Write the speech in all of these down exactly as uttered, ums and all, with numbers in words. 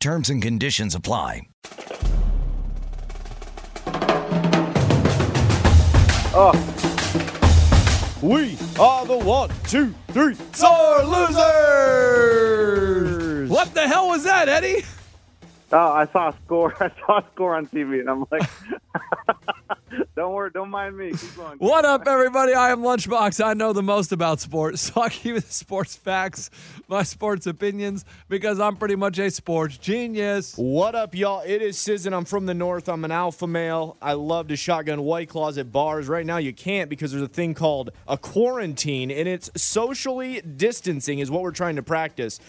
Terms and conditions apply. Uh, we are the one, two, three, sore losers! What the hell was that, Eddie? Oh, I saw a score. I saw a score on T V, and I'm like, don't worry, don't mind me. Keep going. What up, everybody? I am Lunchbox. I know the most about sports, so I give you the sports facts, my sports opinions, because I'm pretty much a sports genius. What up, y'all? It is Sizzin. I'm from the north. I'm an alpha male. I love to shotgun White Claws at bars. Right now, you can't because there's a thing called a quarantine, and it's socially distancing is what we're trying to practice.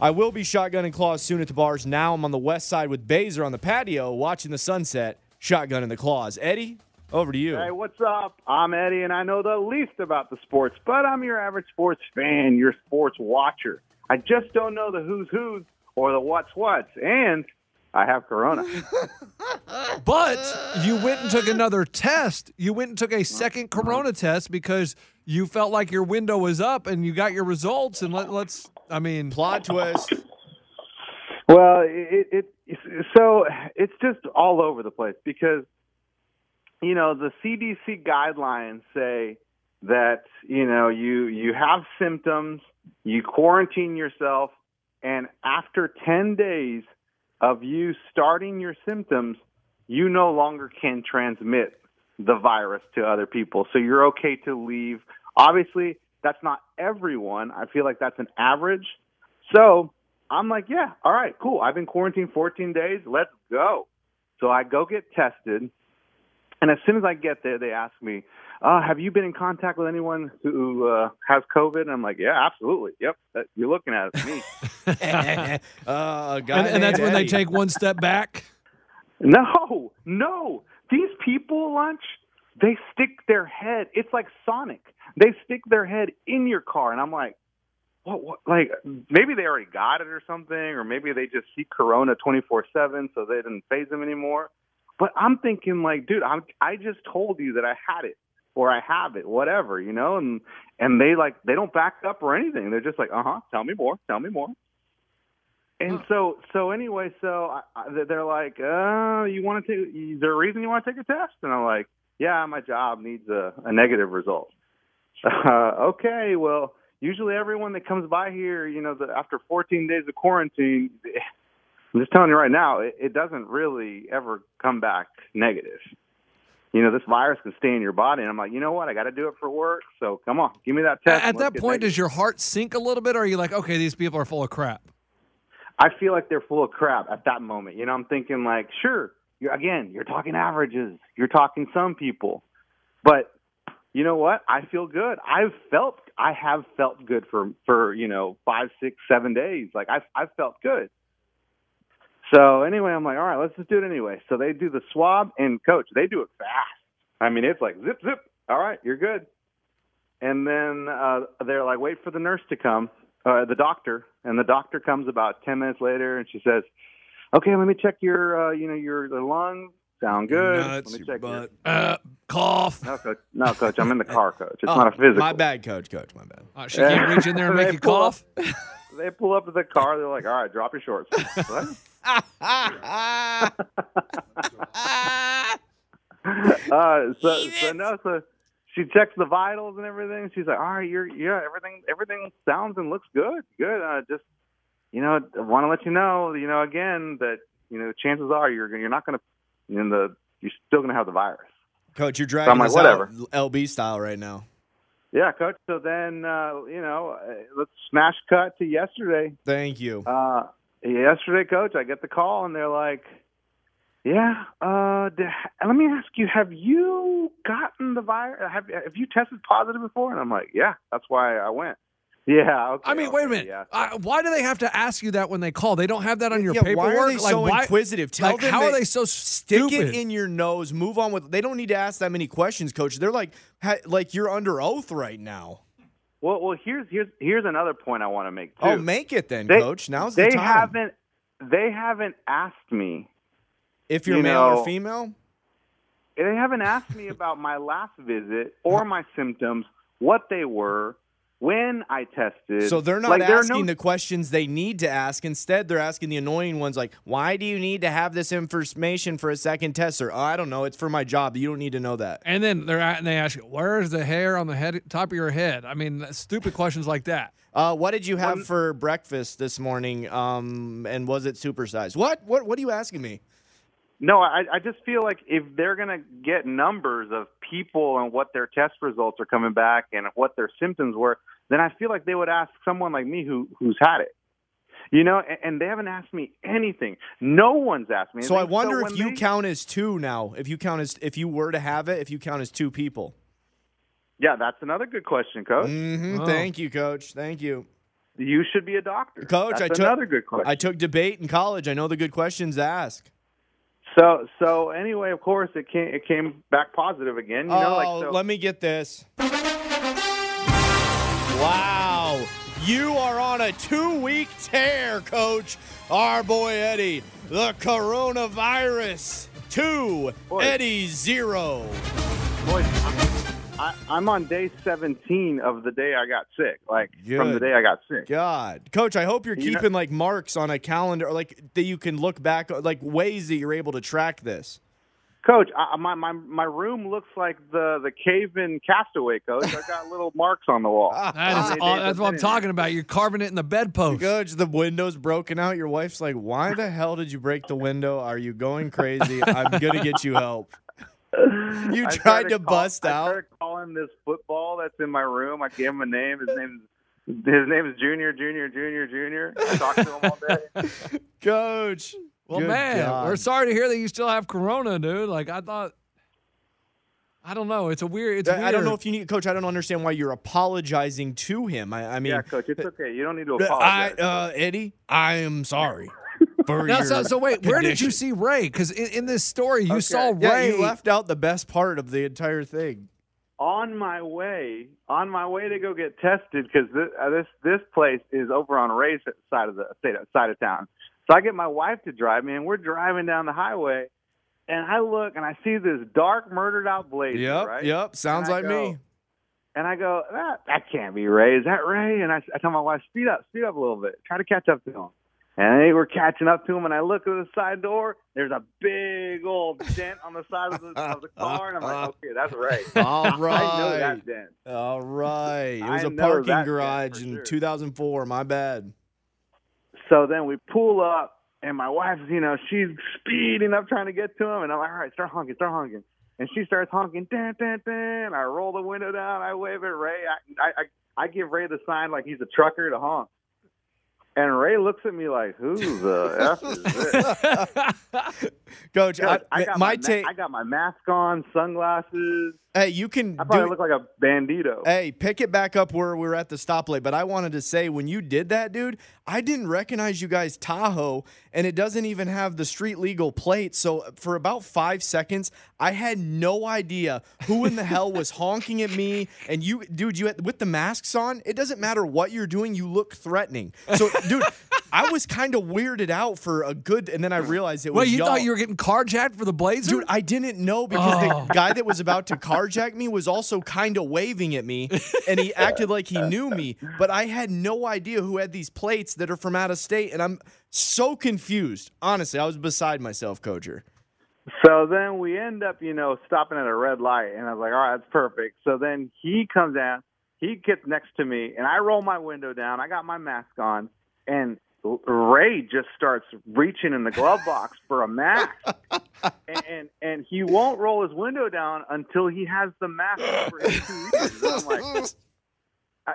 I will be shotgunning Claws soon at the bars. Now I'm on the west side with Baser on the patio watching the sunset, shotgunning the Claws. Eddie, over to you. Hey, what's up? I'm Eddie, and I know the least about the sports, but I'm your average sports fan, your sports watcher. I just don't know the who's who's or the what's what's, and I have corona. But you went and took another test. You went and took a second corona test because you felt like your window was up, and you got your results, and let, let's... I mean, plot twist. Well, it, it, it so it's just all over the place because, you know, the C D C guidelines say that, you know, you, you have symptoms, you quarantine yourself, and after ten days of you starting your symptoms, you no longer can transmit the virus to other people. So you're okay to leave. Obviously, that's not everyone. I feel like that's an average. So I'm like, yeah, all right, cool. I've been quarantined fourteen days. Let's go. So I go get tested. And as soon as I get there, they ask me, uh, have you been in contact with anyone who uh, has COVID? And I'm like, yeah, absolutely. Yep. You're looking at it, me. uh, and, and that's Eddie. When they take one step back? No, no. These people, Lunch, they stick their head. It's like Sonic. They stick their head in your car, and I'm like, what, what? Like, maybe they already got it or something, or maybe they just see corona twenty-four seven, so they didn't faze them anymore. But I'm thinking, like, dude, I'm, I just told you that I had it, or I have it, whatever, you know? And and they, like, they don't back up or anything. They're just like, uh-huh, tell me more, tell me more. And so, so anyway, so I, I, they're like, uh, you want to take, is there a reason you want to take a test? And I'm like, yeah, my job needs a, a negative result. Uh, okay, well, usually everyone that comes by here, you know, the, after fourteen days of quarantine, I'm just telling you right now, it, it doesn't really ever come back negative. You know, this virus can stay in your body. And I'm like, you know what? I got to do it for work. So come on, give me that test. At that point, does your heart sink a little bit? Or are you like, okay, these people are full of crap? I feel like they're full of crap at that moment. You know, I'm thinking like, sure, you're, again, you're talking averages. You're talking some people. But you know what? I feel good. I've felt, I have felt good for, for, you know, five, six, seven days. Like I've, I've felt good. So anyway, I'm like, all right, let's just do it anyway. So they do the swab and coach, they do it fast. I mean, it's like zip, zip. All right, you're good. And then uh, they're like, wait for the nurse to come, uh, the doctor. And the doctor comes about ten minutes later and she says, okay, let me check your, uh, you know, your the lungs, Sound good. Nuts, Let me check butt. Uh, cough. No, coach. No, coach. I'm in the car, coach. It's oh, not a physical. My bad, coach. Coach, my bad. Uh, she can't reach in there and make you cough. Up, they pull up to the car. They're like, "All right, drop your shorts." What? uh, so, so no, so she checks the vitals and everything. She's like, "All right, you're, yeah, everything, everything sounds and looks good, good. Uh, just, you know, I want to let you know, you know, again that you know, chances are you're you're not going to." In the you're still gonna have the virus, coach. You're dragging so like, us whatever out L B style right now. Yeah, coach. So then uh, you know, let's smash cut to yesterday. Thank you. Uh, yesterday, coach, I get the call and they're like, "Yeah, uh, did, let me ask you, have you gotten the virus? Have Have you tested positive before?" And I'm like, "Yeah, that's why I went." Yeah. Okay, I mean, okay, wait a minute. Yeah. Uh, why do they have to ask you that when they call? They don't have that on your yeah, paperwork. Why are they like, so why, inquisitive? Tell like, them how they, are they so stupid? Stick it in your nose. Move on with. They don't need to ask that many questions, coach. They're like, ha, like you're under oath right now. Well, well, here's here's here's another point I want to make too. Oh, make it then, they, coach. Now's the time. They haven't they haven't asked me if you're you male know, or female. They haven't asked me about my last visit or my symptoms, what they were. When I tested. So they're not like, asking no- the questions they need to ask. Instead, they're asking the annoying ones like, why do you need to have this information for a second test? Or, oh, I don't know. It's for my job. You don't need to know that. And then they're at, and they ask you, where's the hair on the head, top of your head? I mean, stupid questions like that. Uh, what did you have when- for breakfast this morning? Um, and was it supersized? What? What? What are you asking me? No, I, I just feel like if they're going to get numbers of people and what their test results are coming back and what their symptoms were, then I feel like they would ask someone like me who who's had it. You know, and, and they haven't asked me anything. No one's asked me anything. So I wonder so if you they... count as two now, if you count as if you were to have it, if you count as two people. Yeah, that's another good question, coach. Mm-hmm. Oh. Thank you, coach. Thank you. You should be a doctor. Coach, that's I took another good question. I took debate in college. I know the good questions to ask. So so anyway, of course, it came, it came back positive again. You know, oh, like, so. Let me get this. Wow. You are on a two-week tear, Coach. Our boy Eddie, the coronavirus. Two, boys. Eddie, zero. Boys, I, I'm on day seventeen of the day I got sick, like Good from the day I got sick. God. Coach, I hope you're you keeping, know, like, marks on a calendar, like, that you can look back, like, ways that you're able to track this. Coach, I, my, my my room looks like the, the cave-in castaway, Coach. I got little marks on the wall. That is, they, all, they, that's what I'm talking about. You're carving it in the bedpost. Coach, the window's broken out. Your wife's like, why the hell did you break the window? Are you going crazy? I'm going to get you help. You I tried to call, bust I out. I started calling this football that's in my room. I gave him a name. His name is, his name is Junior, Junior, Junior, Junior. I talked to him all day. Coach. Well, Good man, God. We're sorry to hear that you still have corona, dude. Like, I thought, I don't know. It's a weird. It's I, weird. I don't know if you need, Coach, I don't understand why you're apologizing to him. I, I mean, yeah, Coach, it's okay. You don't need to apologize. I, uh, Eddie, I am sorry. Now, so, so wait, condition. Where did you see Ray? Because in, in this story, you okay. saw yeah, Ray. You left out the best part of the entire thing. On my way, on my way to go get tested, because this, uh, this this place is over on Ray's side of the state, side of town. So I get my wife to drive me, and we're driving down the highway, and I look and I see this dark, murdered out blazer. Yep, right? yep, sounds like go, me. And I go, that that can't be Ray. Is that Ray? And I, I tell my wife, speed up, speed up a little bit, try to catch up to him. And they were catching up to him, and I look at the side door. There's a big old dent on the side of the, of the car, and I'm like, okay, that's right. All right. I know that dent. All right. It was I a parking garage in sure. two thousand four. My bad. So then we pull up, and my wife's, you know, she's speeding up trying to get to him, and I'm like, all right, start honking, start honking. And she starts honking, dun, dun, dun. I roll the window down. I wave at Ray. I, I, I, I give Ray the sign like he's a trucker to honk. And Ray looks at me like, who the F is this? Coach, I, I, got my my ta- ma- I got my mask on, sunglasses. Hey, you can I probably do look like a bandito. Hey, pick it back up where we were at the stoplight. But I wanted to say, when you did that, dude, I didn't recognize you guys' Tahoe, and it doesn't even have the street legal plate. So for about five seconds, I had no idea who in the hell was honking at me. And you, dude, you had, with the masks on, it doesn't matter what you're doing, you look threatening. So, dude, I was kind of weirded out for a good, and then I realized it was Wait, you y'all. thought you were getting carjacked for the Blazers? Dude, I didn't know because oh. the guy that was about to carjack me was also kind of waving at me, and he acted like he knew me, but I had no idea who had these plates that are from out of state, and I'm so confused. Honestly, I was beside myself, Coacher. So then we end up, you know, stopping at a red light, and I was like, all right, that's perfect. So then he comes out, he gets next to me, and I roll my window down. I got my mask on, and Ray just starts reaching in the glove box for a mask. And, and and he won't roll his window down until he has the mask over his two ears. I'm like, I,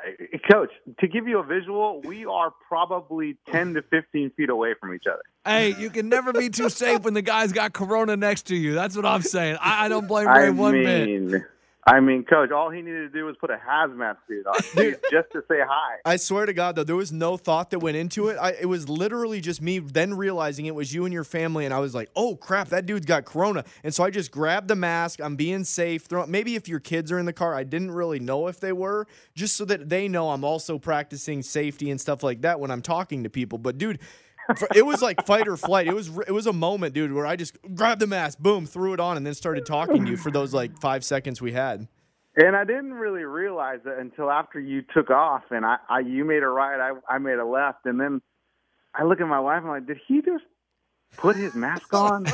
Coach, to give you a visual, we are probably ten to fifteen feet away from each other. Hey, you can never be too safe when the guy's got Corona next to you. That's what I'm saying. I, I don't blame Ray I one mean, bit. I mean, Coach, all he needed to do was put a hazmat suit on dude, just to say hi. I swear to God, though, there was no thought that went into it. I, it was literally just me then realizing it was you and your family, and I was like, oh, crap, that dude's got Corona. And so I just grabbed the mask. I'm being safe. Throw, maybe if your kids are in the car, I didn't really know if they were, just so that they know I'm also practicing safety and stuff like that when I'm talking to people. But, dude, it was like fight or flight. It was it was a moment, dude, where I just grabbed the mask, boom, threw it on, and then started talking to you for those like five seconds we had. And I didn't really realize it until after you took off, and I, I you made a right, I, I made a left, and then I look at my wife and I'm like, did he just put his mask on?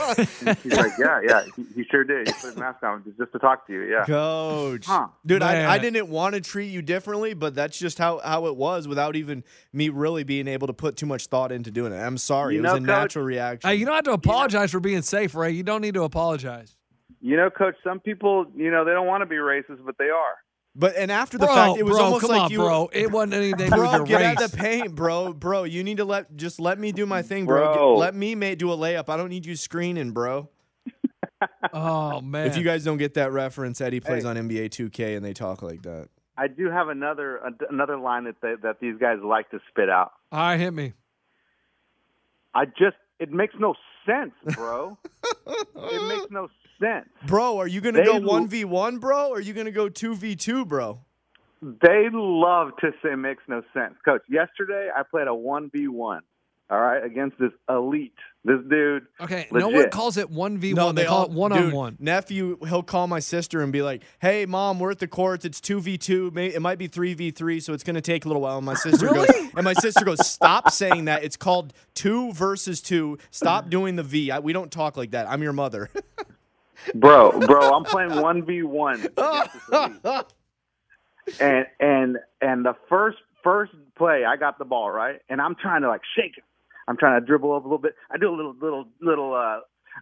And she's like, yeah, yeah, he, he sure did. He put his mask on just to talk to you, yeah. Coach. Huh. Dude, I, I didn't want to treat you differently, but that's just how, how it was without even me really being able to put too much thought into doing it. I'm sorry. You it was know, a Coach, natural reaction. Hey, you don't have to apologize for being safe, Ray. You don't need to apologize. You know, Coach, some people, you know, they don't want to be racist, but they are. But and after the bro, fact, it was bro, almost come like on, you, bro. It wasn't anything. Bro, with get race. out of the paint, bro. Bro, you need to let just let me do my thing, bro. bro. Get, let me make, do a layup. I don't need you screening, bro. Oh man! If you guys don't get that reference, Eddie plays hey. on N B A two K, and they talk like that. I do have another another line that they, that these guys like to spit out. All right, hit me. I just it makes no sense, bro. It makes no sense. Sense. Bro, are you going to go one v one, bro? Or are you going to go two v two, bro? They love to say makes no sense. Coach, yesterday I played a one v one, all right, against this elite, this dude. Okay, legit. No one calls it one v one. No, they, they call all, it one-on-one. Dude, nephew, he'll call my sister and be like, hey, Mom, we're at the courts. It's two v two. It might be three v three, so it's going to take a little while. And my sister really? goes, and my sister goes, stop saying that. It's called two versus two. Stop doing the V. I, we don't talk like that. I'm your mother. Bro, bro, I'm playing one v one. And and and the first first play, I got the ball, right? And I'm trying to like shake him. I'm trying to dribble up a little bit. I do a little little little uh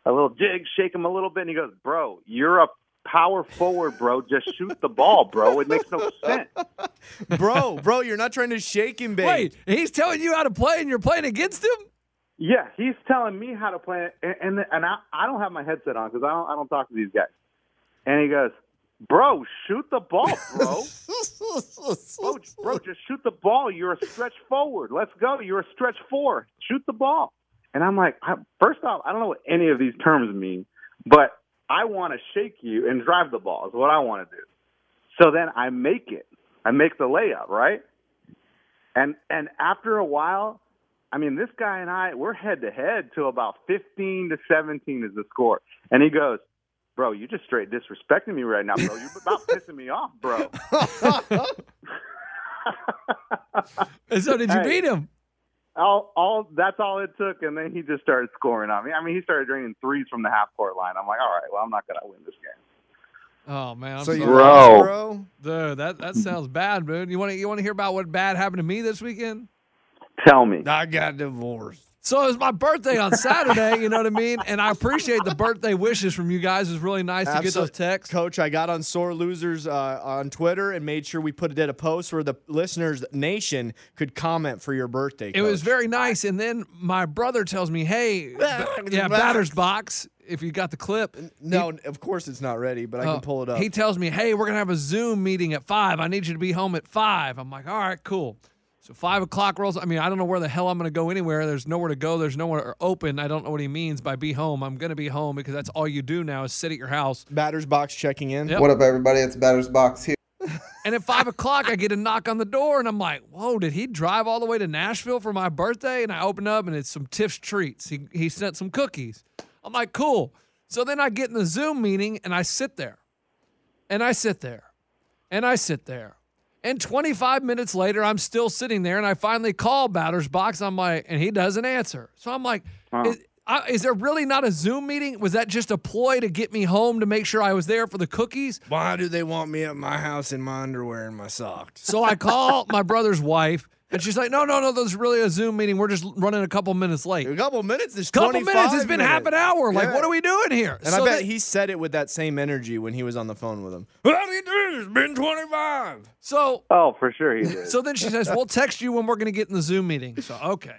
a little jig, shake him a little bit, and he goes, "Bro, you're a power forward, bro. Just shoot the ball, bro. It makes no sense." Bro, bro, you're not trying to shake him, babe. Wait, he's telling you how to play and you're playing against him? Yeah, he's telling me how to play, and and, and I, I don't have my headset on because I don't I don't talk to these guys. And he goes, "Bro, shoot the ball, bro. bro, bro, just shoot the ball. You're a stretch forward. Let's go. You're a stretch four. Shoot the ball." And I'm like, I, first off, I don't know what any of these terms mean, but I want to shake you and drive the ball is what I want to do. So then I make it. I make the layup, right? And and after a while. I mean, this guy and I, we're head-to-head till about fifteen to seventeen is the score. And he goes, "Bro, you just straight disrespecting me right now, bro. You're about pissing me off, bro." And so did you hey, beat him? All, all That's all it took, and then he just started scoring on me. I mean, he started draining threes from the half-court line. I'm like, all right, well, I'm not going to win this game. Oh man, I'm so sorry. Bro. bro. Dude, that, that sounds bad, dude. You want to you want to hear about what bad happened to me this weekend? Tell me. I got divorced. So it was my birthday on Saturday, you know what I mean? And I appreciate the birthday wishes from you guys. It was really nice Absolute. to get those texts. Coach, I got on Sore Losers uh, on Twitter and made sure we put it at a post where the listeners' nation could comment for your birthday, Coach. It was very nice. And then my brother tells me, hey, yeah, Batter's Box, if you got the clip. No, he, of course it's not ready, but I uh, can pull it up. He tells me, hey, we're going to have a Zoom meeting at five. I need you to be home at five. I'm like, all right, cool. So five o'clock rolls. I mean, I don't know where the hell I'm going to go anywhere. There's nowhere to go. There's nowhere open. I don't know what he means by be home. I'm going to be home because that's all you do now is sit at your house. Batter's Box checking in. Yep. What up, everybody? It's Batter's Box here. And at five o'clock, I get a knock on the door, and I'm like, whoa, did he drive all the way to Nashville for my birthday? And I open up, and it's some Tiff's Treats. He, he sent some cookies. I'm like, cool. So then I get in the Zoom meeting, and I sit there, and I sit there, and I sit there. And twenty-five minutes later, I'm still sitting there, and I finally call Batter's Box. I'm like, and he doesn't answer. So I'm like, wow. is, I, is there really not a Zoom meeting? Was that just a ploy to get me home to make sure I was there for the cookies? Why do they want me at my house in my underwear and my socks? So I call my brother's wife, and she's like, no, no, no, there's really a Zoom meeting. We're just running a couple minutes late. A couple minutes? There's couple minutes. It's been minutes. half an hour. Like, yeah. What are we doing here? And so I bet that, he said it with that same energy when he was on the phone with him. What are we doing? It's been twenty-five. So, oh, for sure he did. So then she says, we'll text you when we're going to get in the Zoom meeting. So, okay.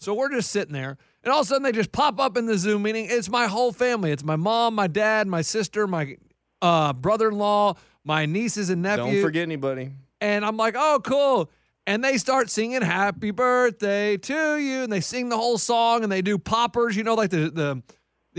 So we're just sitting there, and all of a sudden they just pop up in the Zoom meeting. It's my whole family. It's my mom, my dad, my sister, my uh, brother-in-law, my nieces and nephews. Don't forget anybody. And I'm like, oh, cool. And they start singing happy birthday to you, and they sing the whole song, and they do poppers, you know, like the, the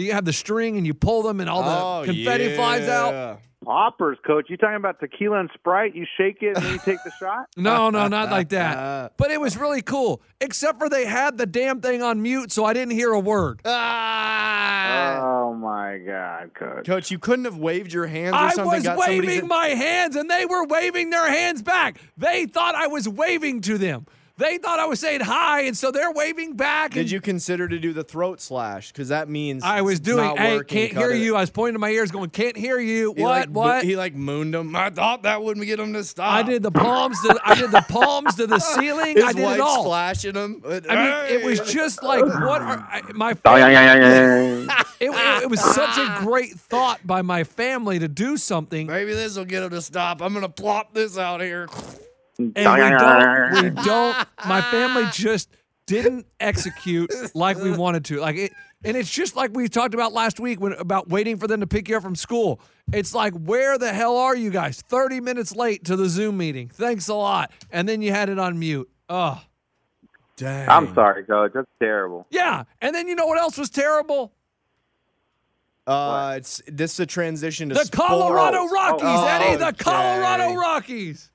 you have the string, and you pull them, and all the oh, confetti yeah. flies out. Poppers, Coach. You talking about tequila and Sprite? You shake it, and then you take the shot? No, no, not like that. But it was really cool, except for they had the damn thing on mute, so I didn't hear a word. Ah! Oh, my God, Coach. Coach, you couldn't have waved your hands or something? I was got waving my hands, and they were waving their hands back. They thought I was waving to them. They thought I was saying hi, and so they're waving back. Did you consider to do the throat slash? Because that means I was doing, hey, can't hear you. I was pointing to my ears going, can't hear you. He what, like, what? He, like, mooned them. I thought that wouldn't get them to stop. I did the palms to, I did the, palms to the ceiling. His I did it all. Flashing them. I hey. mean, it was just like, what are I, my family. it, it, it was such a great thought by my family to do something. Maybe this will get them to stop. I'm going to plop this out here. And we don't, we don't, my family just didn't execute like we wanted to. Like it, and it's just like we talked about last week when about waiting for them to pick you up from school. It's like, where the hell are you guys? thirty minutes late to the Zoom meeting. Thanks a lot. And then you had it on mute. Oh, dang. I'm sorry, Coach. That's terrible. Yeah. And then you know what else was terrible? Uh, it's This is a transition to the sports. Colorado Rockies, oh, Eddie. The okay. Colorado Rockies.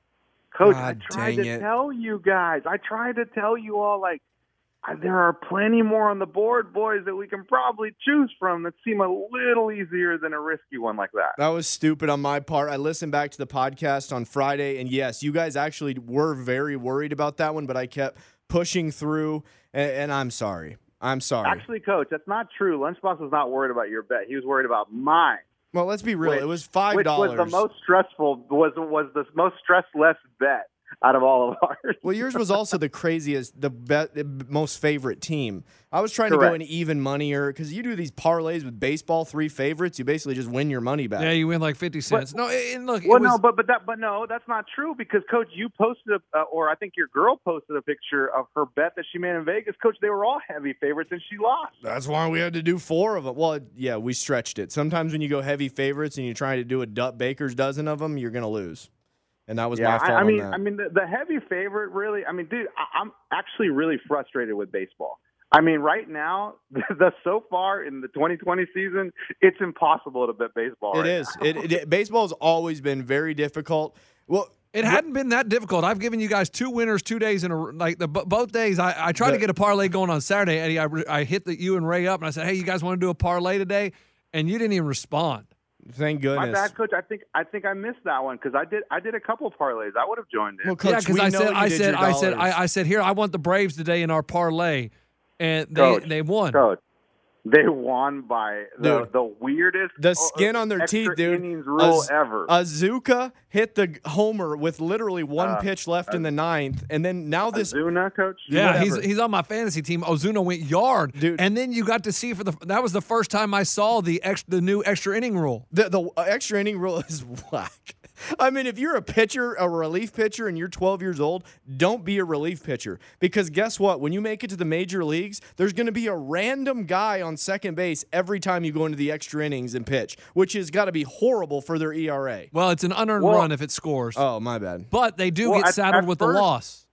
Coach, God, I tried to it. tell you guys. I tried to tell you all, like, there are plenty more on the board, boys, that we can probably choose from that seem a little easier than a risky one like that. That was stupid on my part. I listened back to the podcast on Friday, and yes, you guys actually were very worried about that one, but I kept pushing through, and, and I'm sorry. I'm sorry. Actually, Coach, that's not true. Lunchbox was not worried about your bet. He was worried about mine. Well, let's be real. Which, it was five dollars. Which was the most stressful, was was the most stress-less bet out of all of ours. Well, yours was also the craziest, the, bet, the most favorite team. I was trying Correct. to go in even money-er, because you do these parlays with baseball, three favorites, you basically just win your money back. Yeah, you win like fifty cents. But, no, and look, well, it was, no, but, but, that, but no, that's not true, because, Coach, you posted, a, uh, or I think your girl posted a picture of her bet that she made in Vegas. Coach, they were all heavy favorites, and she lost. That's why we had to do four of them. Well, yeah, we stretched it. Sometimes when you go heavy favorites and you try to do a du- baker's dozen of them, you're going to lose. And that was yeah, my fault. I, I mean, on that. I mean, the, the heavy favorite really. I mean, dude, I, I'm actually really frustrated with baseball. I mean, right now, the, the so far in the twenty twenty season, it's impossible to bet baseball. It right is. Now. It, it, it baseball has always been very difficult. Well, it hadn't been that difficult. I've given you guys two winners, two days in a like the both days. I, I tried the, to get a parlay going on Saturday, Eddie. I I hit the you and Ray up, and I said, hey, you guys want to do a parlay today? And you didn't even respond. Thank goodness. My bad, Coach. I think I think I missed that one because I did I did a couple parlays. I would have joined in. Well, Coach, yeah, because I said I said I, said I said I said here I want the Braves today in our parlay, and they Coach, they won. Coach, they won by the, dude, the weirdest the skin on their teeth, dude. Innings rule Az- ever. Azuka hit the homer with literally one uh, pitch left uh, in the ninth, and then now this Ozuna, Coach. Yeah, whatever. he's he's on my fantasy team. Ozuna went yard, dude. And then you got to see for the that was the first time I saw the ex, the new extra inning rule. The the extra inning rule is whack. I mean, if you're a pitcher, a relief pitcher, and you're twelve years old, don't be a relief pitcher. Because guess what? When you make it to the major leagues, there's going to be a random guy on second base every time you go into the extra innings and pitch, which has got to be horrible for their E R A. Well, it's an unearned well, run if it scores. Oh, my bad. But they do well, get at, saddled at with first, the loss.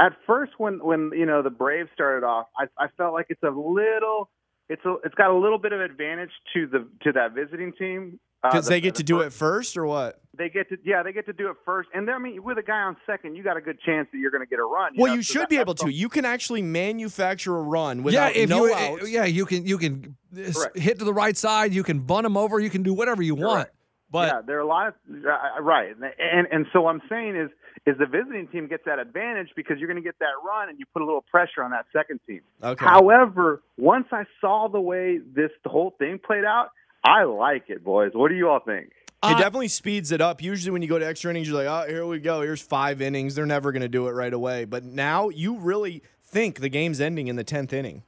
At first, when, when you know the Braves started off, I, I felt like it's a little, it's a, it's got a little bit of advantage to the to that visiting team. Because uh, the, they get the, to do the, it first or what? They get to, yeah, they get to do it first. And then, I mean, with a guy on second, you got a good chance that you're going to get a run. You well, know? you so should that, be able to. You can actually manufacture a run without yeah, if no you, outs. Yeah, you can you can Correct. hit to the right side. You can bunt them over. You can do whatever you you're want. Right. But yeah, there are a lot of uh, – right. And and so what I'm saying is is the visiting team gets that advantage because you're going to get that run and you put a little pressure on that second team. Okay. However, once I saw the way this the whole thing played out, I like it, boys. What do you all think? Uh, it definitely speeds it up. Usually when you go to extra innings, you're like, oh, here we go. Here's five innings. They're never going to do it right away. But now you really think the game's ending in the tenth inning.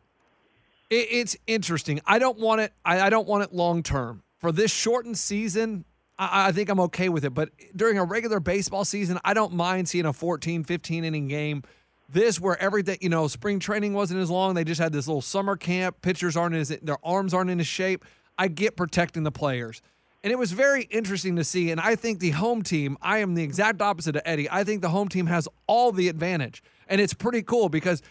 It, it's interesting. I don't want it. I, I don't want it long term. For this shortened season, I think I'm okay with it. But during a regular baseball season, I don't mind seeing a fourteen, fifteen inning game. This where everything, you know, spring training wasn't as long. They just had this little summer camp. Pitchers aren't as, their arms aren't in shape. I get protecting the players. And it was very interesting to see. And I think the home team, I am the exact opposite of Eddie. I think the home team has all the advantage. And it's pretty cool because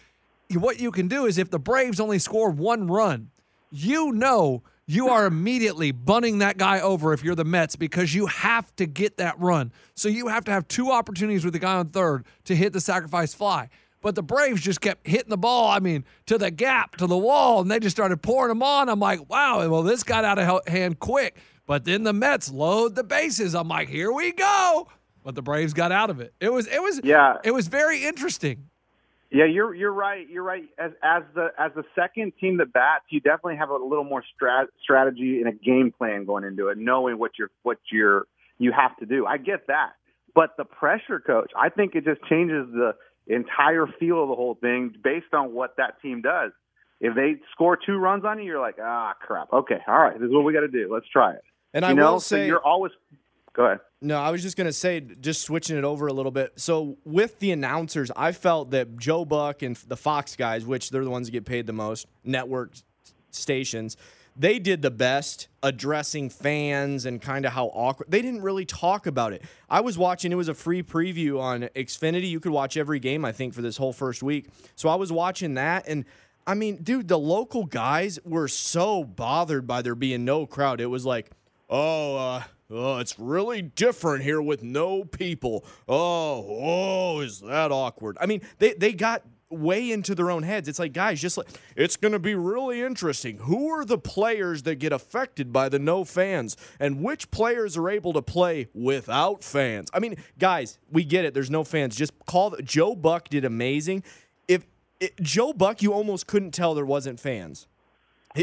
what you can do is if the Braves only score one run, you know you are immediately bunting that guy over if you're the Mets because you have to get that run. So you have to have two opportunities with the guy on third to hit the sacrifice fly. But the Braves just kept hitting the ball, I mean, to the gap, to the wall, and they just started pouring them on. I'm like, wow, well, this got out of hand quick. But then the Mets load the bases. I'm like, here we go. But the Braves got out of it. It was it was yeah. It was very interesting. Yeah, you're you're right. You're right. As as the as the second team that bats, you definitely have a little more strat, strategy and a game plan going into it, knowing what you're what you're you have to do. I get that, but the pressure, coach, I think it just changes the entire feel of the whole thing based on what that team does. If they score two runs on you, you're like, ah, crap. Okay, all right, this is what we got to do. Let's try it. And you I know? will say, so you're always go ahead. No, I was just going to say, just switching it over a little bit. So with the announcers, I felt that Joe Buck and the Fox guys, which they're the ones that get paid the most, network stations, they did the best addressing fans and kind of how awkward. They didn't really talk about it. I was watching, it was a free preview on Xfinity. You could watch every game, I think, for this whole first week. So I was watching that, and I mean, dude, the local guys were so bothered by there being no crowd. It was like, oh, uh. Oh, it's really different here with no people. Oh, oh, is that awkward? I mean, they, they got way into their own heads. It's like, guys, just like, it's going to be really interesting. Who are the players that get affected by the no fans? And which players are able to play without fans? I mean, guys, we get it. There's no fans. Just call the, Joe Buck did amazing. If it, Joe Buck, you almost couldn't tell there wasn't fans.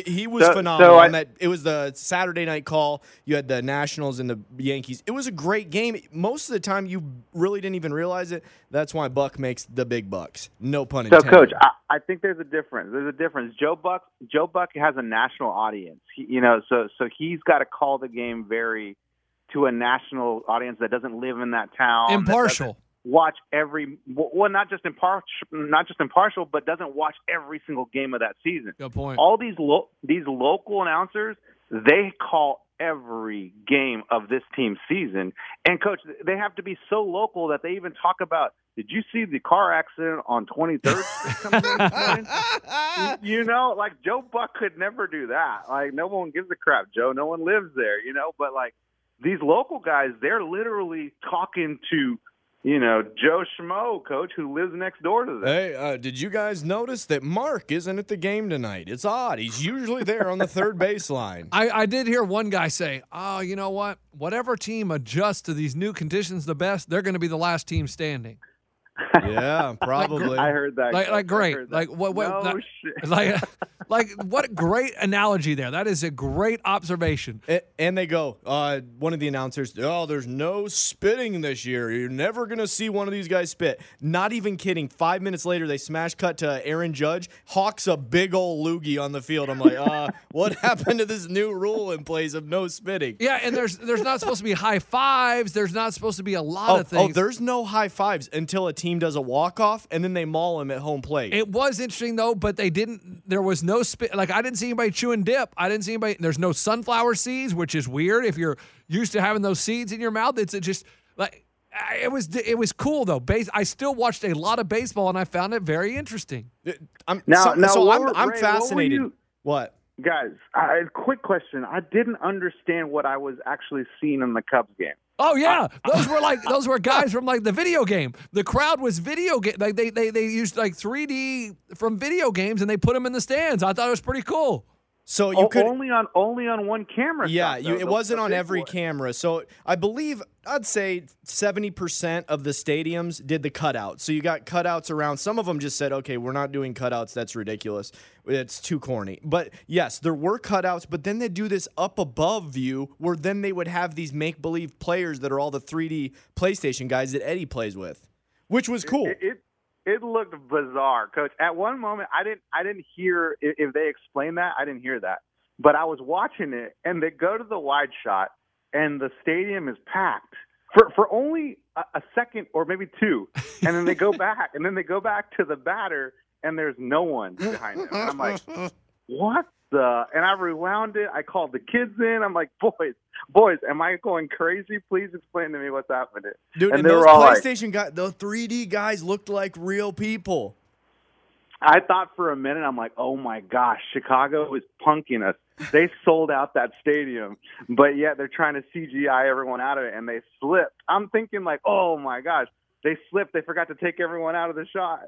He was so, phenomenal. So I, that it was the Saturday night call. You had the Nationals and the Yankees. It was a great game. Most of the time, you really didn't even realize it. That's why Buck makes the big bucks. No pun intended. So, Coach, I, I think there's a difference. There's a difference. Joe Buck, Joe Buck has a national audience. He, you know, so so he's got to call the game very to a national audience that doesn't live in that town. Impartial. Watch every well, not just impartial, not just impartial, but doesn't watch every single game of that season. Good point. All these lo- these local announcers, they call every game of this team's season. And coach, they have to be so local that they even talk about. Did you see the car accident on twenty-third? You know, like Joe Buck could never do that. Like no one gives a crap, Joe. No one lives there, you know. But like these local guys, they're literally talking to. You know, Joe Schmo, coach, who lives next door to them. Hey, uh, did you guys notice that Mark isn't at the game tonight? It's odd. He's usually there on the third baseline. I, I did hear one guy say, oh, you know what? Whatever team adjusts to these new conditions the best, they're going to be the last team standing. Yeah, probably. I heard that. Like, like great. That. Like, what? what no not, shit. Like, like, what a great analogy there. That is a great observation. It, and they go, uh, one of the announcers, oh, there's no spitting this year. You're never going to see one of these guys spit. Not even kidding. Five minutes later, they smash cut to Aaron Judge, hawks a big old loogie on the field. I'm like, uh, what happened to this new rule in place of no spitting? Yeah, and there's there's not supposed to be high fives. There's not supposed to be a lot oh, of things. Oh, there's no high fives until a team team does a walk-off, and then they maul him at home plate. It was interesting, though, but they didn't – there was no – like, I didn't see anybody chewing dip. I didn't see anybody – there's no sunflower seeds, which is weird. If you're used to having those seeds in your mouth, it's just – like, it was it was cool, though. Base, I still watched a lot of baseball, and I found it very interesting. It, I'm, now, so now, so I'm, I'm Ray, fascinated. What? Guys, I, quick question. I didn't understand what I was actually seeing in the Cubs game. Oh yeah, those were like those were guys from like the video game. The crowd was video game. Like they they they used like three D from video games and they put them in the stands. I thought it was pretty cool. So you oh, could only on only on one camera. Yeah, stuff, you, it wasn't on every boy. camera. So I believe I'd say seventy percent of the stadiums did the cutouts. So you got cutouts around. Some of them just said, "Okay, we're not doing cutouts. That's ridiculous. It's too corny." But yes, there were cutouts. But then they do this up above view where then they would have these make believe players that are all the three D PlayStation guys that Eddie plays with, which was cool. It, it, it- It looked bizarre, Coach. At one moment, I didn't, I didn't hear if they explained that. I didn't hear that, but I was watching it, and they go to the wide shot, and the stadium is packed for for only a, a second or maybe two, and then they go back, and then they go back to the batter, and there's no one behind them. And I'm like, what the? And I rewound it. I called the kids in. I'm like, boys. Boys, am I going crazy? Please explain to me what's happening. Dude, and, and those PlayStation guys, the three D guys looked like real people. I thought for a minute, I'm like, oh my gosh, Chicago is punking us. They sold out that stadium, but yet they're trying to C G I everyone out of it, and they slipped. I'm thinking like, oh my gosh, they slipped. They forgot to take everyone out of the shot.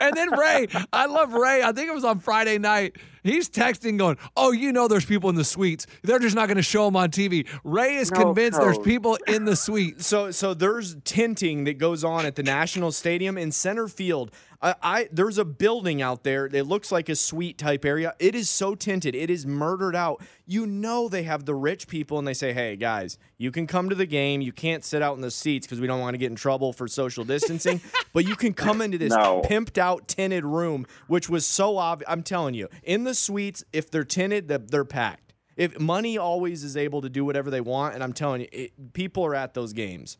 And then Ray, I love Ray. I think it was on Friday night. He's texting going, oh, you know there's people in the suites. They're just not going to show them on T V. Ray is no, convinced no. there's people in the suites. So so there's tinting that goes on at the National Stadium in center field. I, I There's a building out there that looks like a suite type area. It is so tinted. It is murdered out. You know they have the rich people, and they say, hey, guys, you can come to the game. You can't sit out in the seats because we don't want to get in trouble for social distancing. But you can come into this no. pimped out tinted room, which was so obvious. I'm telling you, in the suites, if they're tinted, they're packed. If money always is able to do whatever they want, and I'm telling you, it, people are at those games.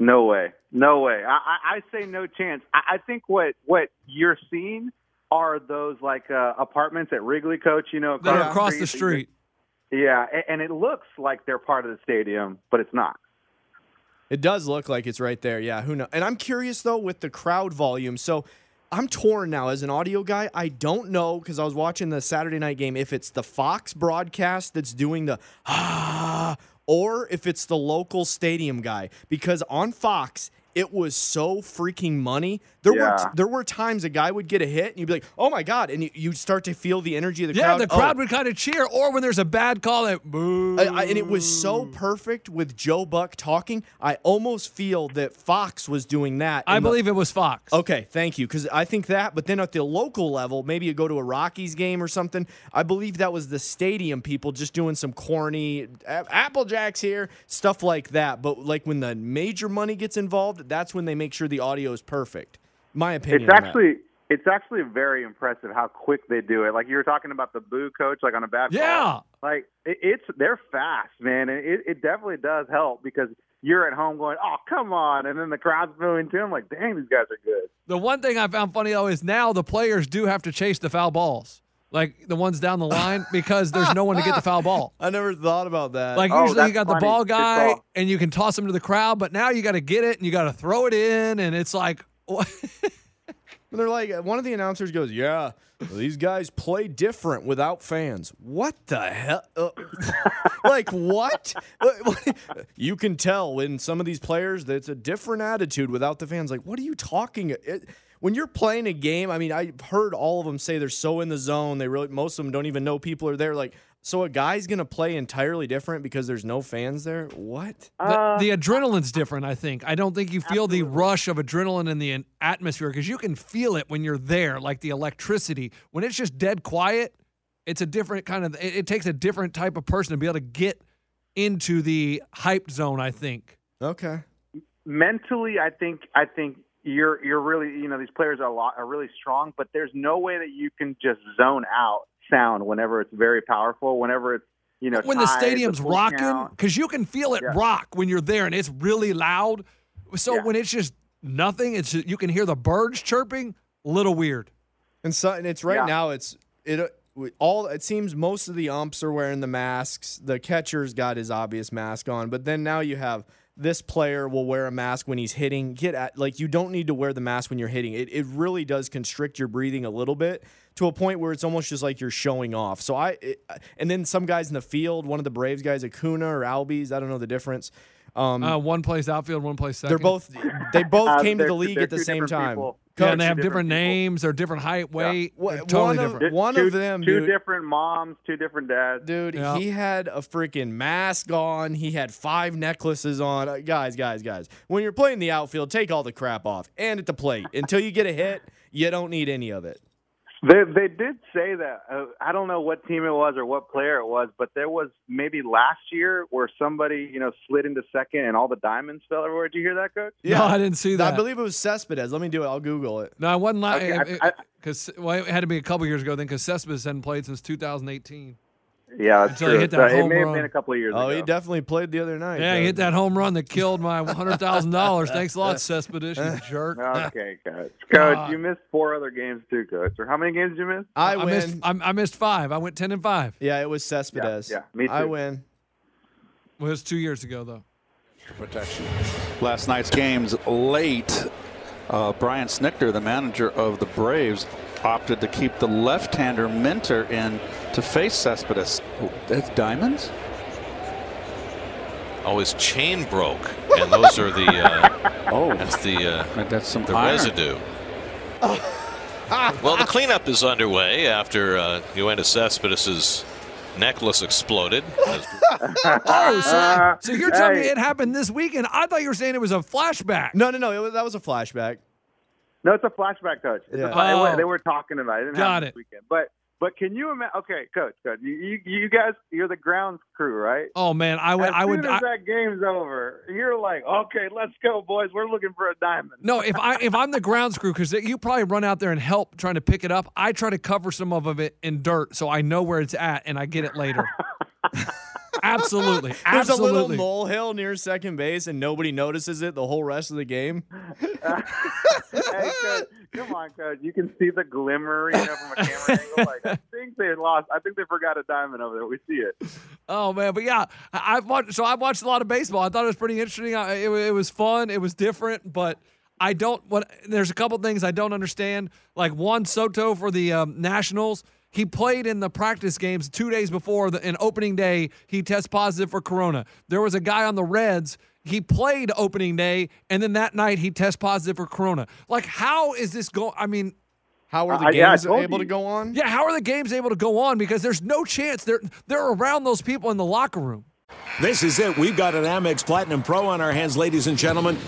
No way. No way. I, I say no chance. I, I think what, what you're seeing are those, like, uh, apartments at Wrigley, Coach, you know. Across, yeah, across the street. Yeah, and, and it looks like they're part of the stadium, but it's not. It does look like it's right there. Yeah, who knows? And I'm curious, though, with the crowd volume. So I'm torn now as an audio guy. I don't know, because I was watching the Saturday night game, if it's the Fox broadcast that's doing the ah, or if it's the local stadium guy, because on Fox it was so freaking money. There yeah. were there were times a guy would get a hit and you'd be like, "Oh my god!" and you you start to feel the energy of the yeah, crowd. Yeah, the crowd oh. would kind of cheer. Or when there's a bad call, that boo. I, I, and it was so perfect with Joe Buck talking. I almost feel that Fox was doing that. I believe the, it was Fox. Okay, thank you, because I think that. But then at the local level, maybe you go to a Rockies game or something. I believe that was the stadium people just doing some corny Apple Jacks here stuff like that. But like when the major money gets involved, that's when they make sure the audio is perfect. My opinion. It's actually it's actually very impressive how quick they do it. Like you were talking about the boo, Coach, like on a bad yeah. call. Like it, it's they're fast, man, and it, it definitely does help because you're at home going, oh, come on, and then the crowd's booing too. I'm like, dang, these guys are good. The one thing I found funny though is now the players do have to chase the foul balls, like the ones down the line, because there's no one to get the foul ball. I never thought about that. Like usually oh, you got funny. the ball guy and you can toss him to the crowd, but now you got to get it and you got to throw it in, and it's like. They're like, one of the announcers goes, yeah, these guys play different without fans. What the hell? Uh, like, what? You can tell in some of these players that it's a different attitude without the fans. Like, what are you talking about? When you're playing a game, I mean, I've heard all of them say they're so in the zone. They really, most of them don't even know people are there. Like, so a guy's going to play entirely different because there's no fans there? What? Uh, the, the adrenaline's different, I think. I don't think you feel absolutely. the rush of adrenaline in the atmosphere because you can feel it when you're there, like the electricity. When it's just dead quiet, it's a different kind of – it takes a different type of person to be able to get into the hype zone, I think. Okay. Mentally, I think I think – You're you're really you know these players are a lot, are really strong, but there's no way that you can just zone out sound whenever it's very powerful. Whenever it's you know when tied, the stadium's the rocking, because you can feel it yeah. rock when you're there and it's really loud. So yeah. when it's just nothing, it's just, you can hear the birds chirping. A little weird. And so and it's right yeah. now. It's it all. It seems most of the umps are wearing the masks. The catcher's got his obvious mask on, but then now you have this player will wear a mask when he's hitting. Get at, like, you don't need to wear the mask when you're hitting. It it really does constrict your breathing a little bit to a point where it's almost just like you're showing off. So I it, and then some guys in the field, one of the Braves guys, Ozuna or Albies, I don't know the difference. Um, uh, one plays outfield, one plays second. They're both they both came uh, to the league at the same time. Coach, yeah, and they have different, different names. They're different height, weight. Yeah. They're totally one of, different. One two, of them, two dude, different moms, two different dads. Dude, yeah. He had a freaking mask on. He had five necklaces on. Uh, guys, guys, guys. When you're playing the outfield, take all the crap off and at the plate until you get a hit. You don't need any of it. They they did say that. Uh, I don't know what team it was or what player it was, but there was maybe last year where somebody, you know, slid into second and all the diamonds fell everywhere. Did you hear that, Coach? Yeah, no, I didn't see that. I believe it was Céspedes. Let me do it. I'll Google it. No, it wasn't last okay, year. Because it, well, it had to be a couple years ago then because Céspedes hadn't played since two thousand eighteen. Yeah, that's until true. He hit that so home it may run. Have been a couple of years oh, ago. Oh, he definitely played the other night. Yeah, though. He hit that home run that killed my one hundred thousand dollars. Thanks a lot, Céspedes, you jerk. Okay, Coach. Coach, uh, you missed four other games too, Coach. Or how many games did you miss? I, I win. Missed, I, I missed five. I went ten and five. Yeah, it was Céspedes. Yeah, yeah, me too. I win. Well, it was two years ago, though. Protection. Last night's game's late. Uh, Brian Snicker, the manager of the Braves, opted to keep the left-hander Minter in to face Céspedes. Oh, that's diamonds? Oh, his chain broke, and those are the uh, oh, that's the uh, that's some the iron. Residue. Oh. Ah. Well, the cleanup is underway after uh, Yoenis Céspedes's necklace exploded. oh, so, so you're telling hey. me it happened this weekend? I thought you were saying it was a flashback. No, no, no, it was, that was a flashback. No, it's a flashback, Coach. It's yeah. a, oh. They were talking about it. It didn't Got it. This weekend. But but can you imagine? Okay, Coach, Coach, you you guys, you're the grounds crew, right? Oh man, I would. As I soon would, as I, that game's over, you're like, okay, let's go, boys. We're looking for a diamond. No, if I if I'm the grounds crew, because you probably run out there and help trying to pick it up. I try to cover some of it in dirt so I know where it's at and I get it later. Absolutely. There's Absolutely. a little molehill near second base, and nobody notices it the whole rest of the game. Uh, hey, Coach, come on, Coach. You can see the glimmer, you know, from a camera angle. Like, I think they lost. I think they forgot a diamond over there. We see it. Oh, man. But, yeah, I've watched, so I've watched a lot of baseball. I thought it was pretty interesting. I, it, it was fun. It was different, but – I don't. What there's a couple things I don't understand. Like Juan Soto for the um, Nationals, he played in the practice games two days before the, an opening day. He tests positive for corona. There was a guy on the Reds. He played opening day, and then that night he tests positive for corona. Like, how is this going? I mean, how are the uh, games yeah, able you. to go on? Yeah, how are the games able to go on? Because there's no chance they're they're around those people in the locker room. This is it. We've got an Amex Platinum Pro on our hands, ladies and gentlemen.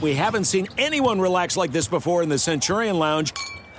We haven't seen anyone relax like this before in the Centurion Lounge.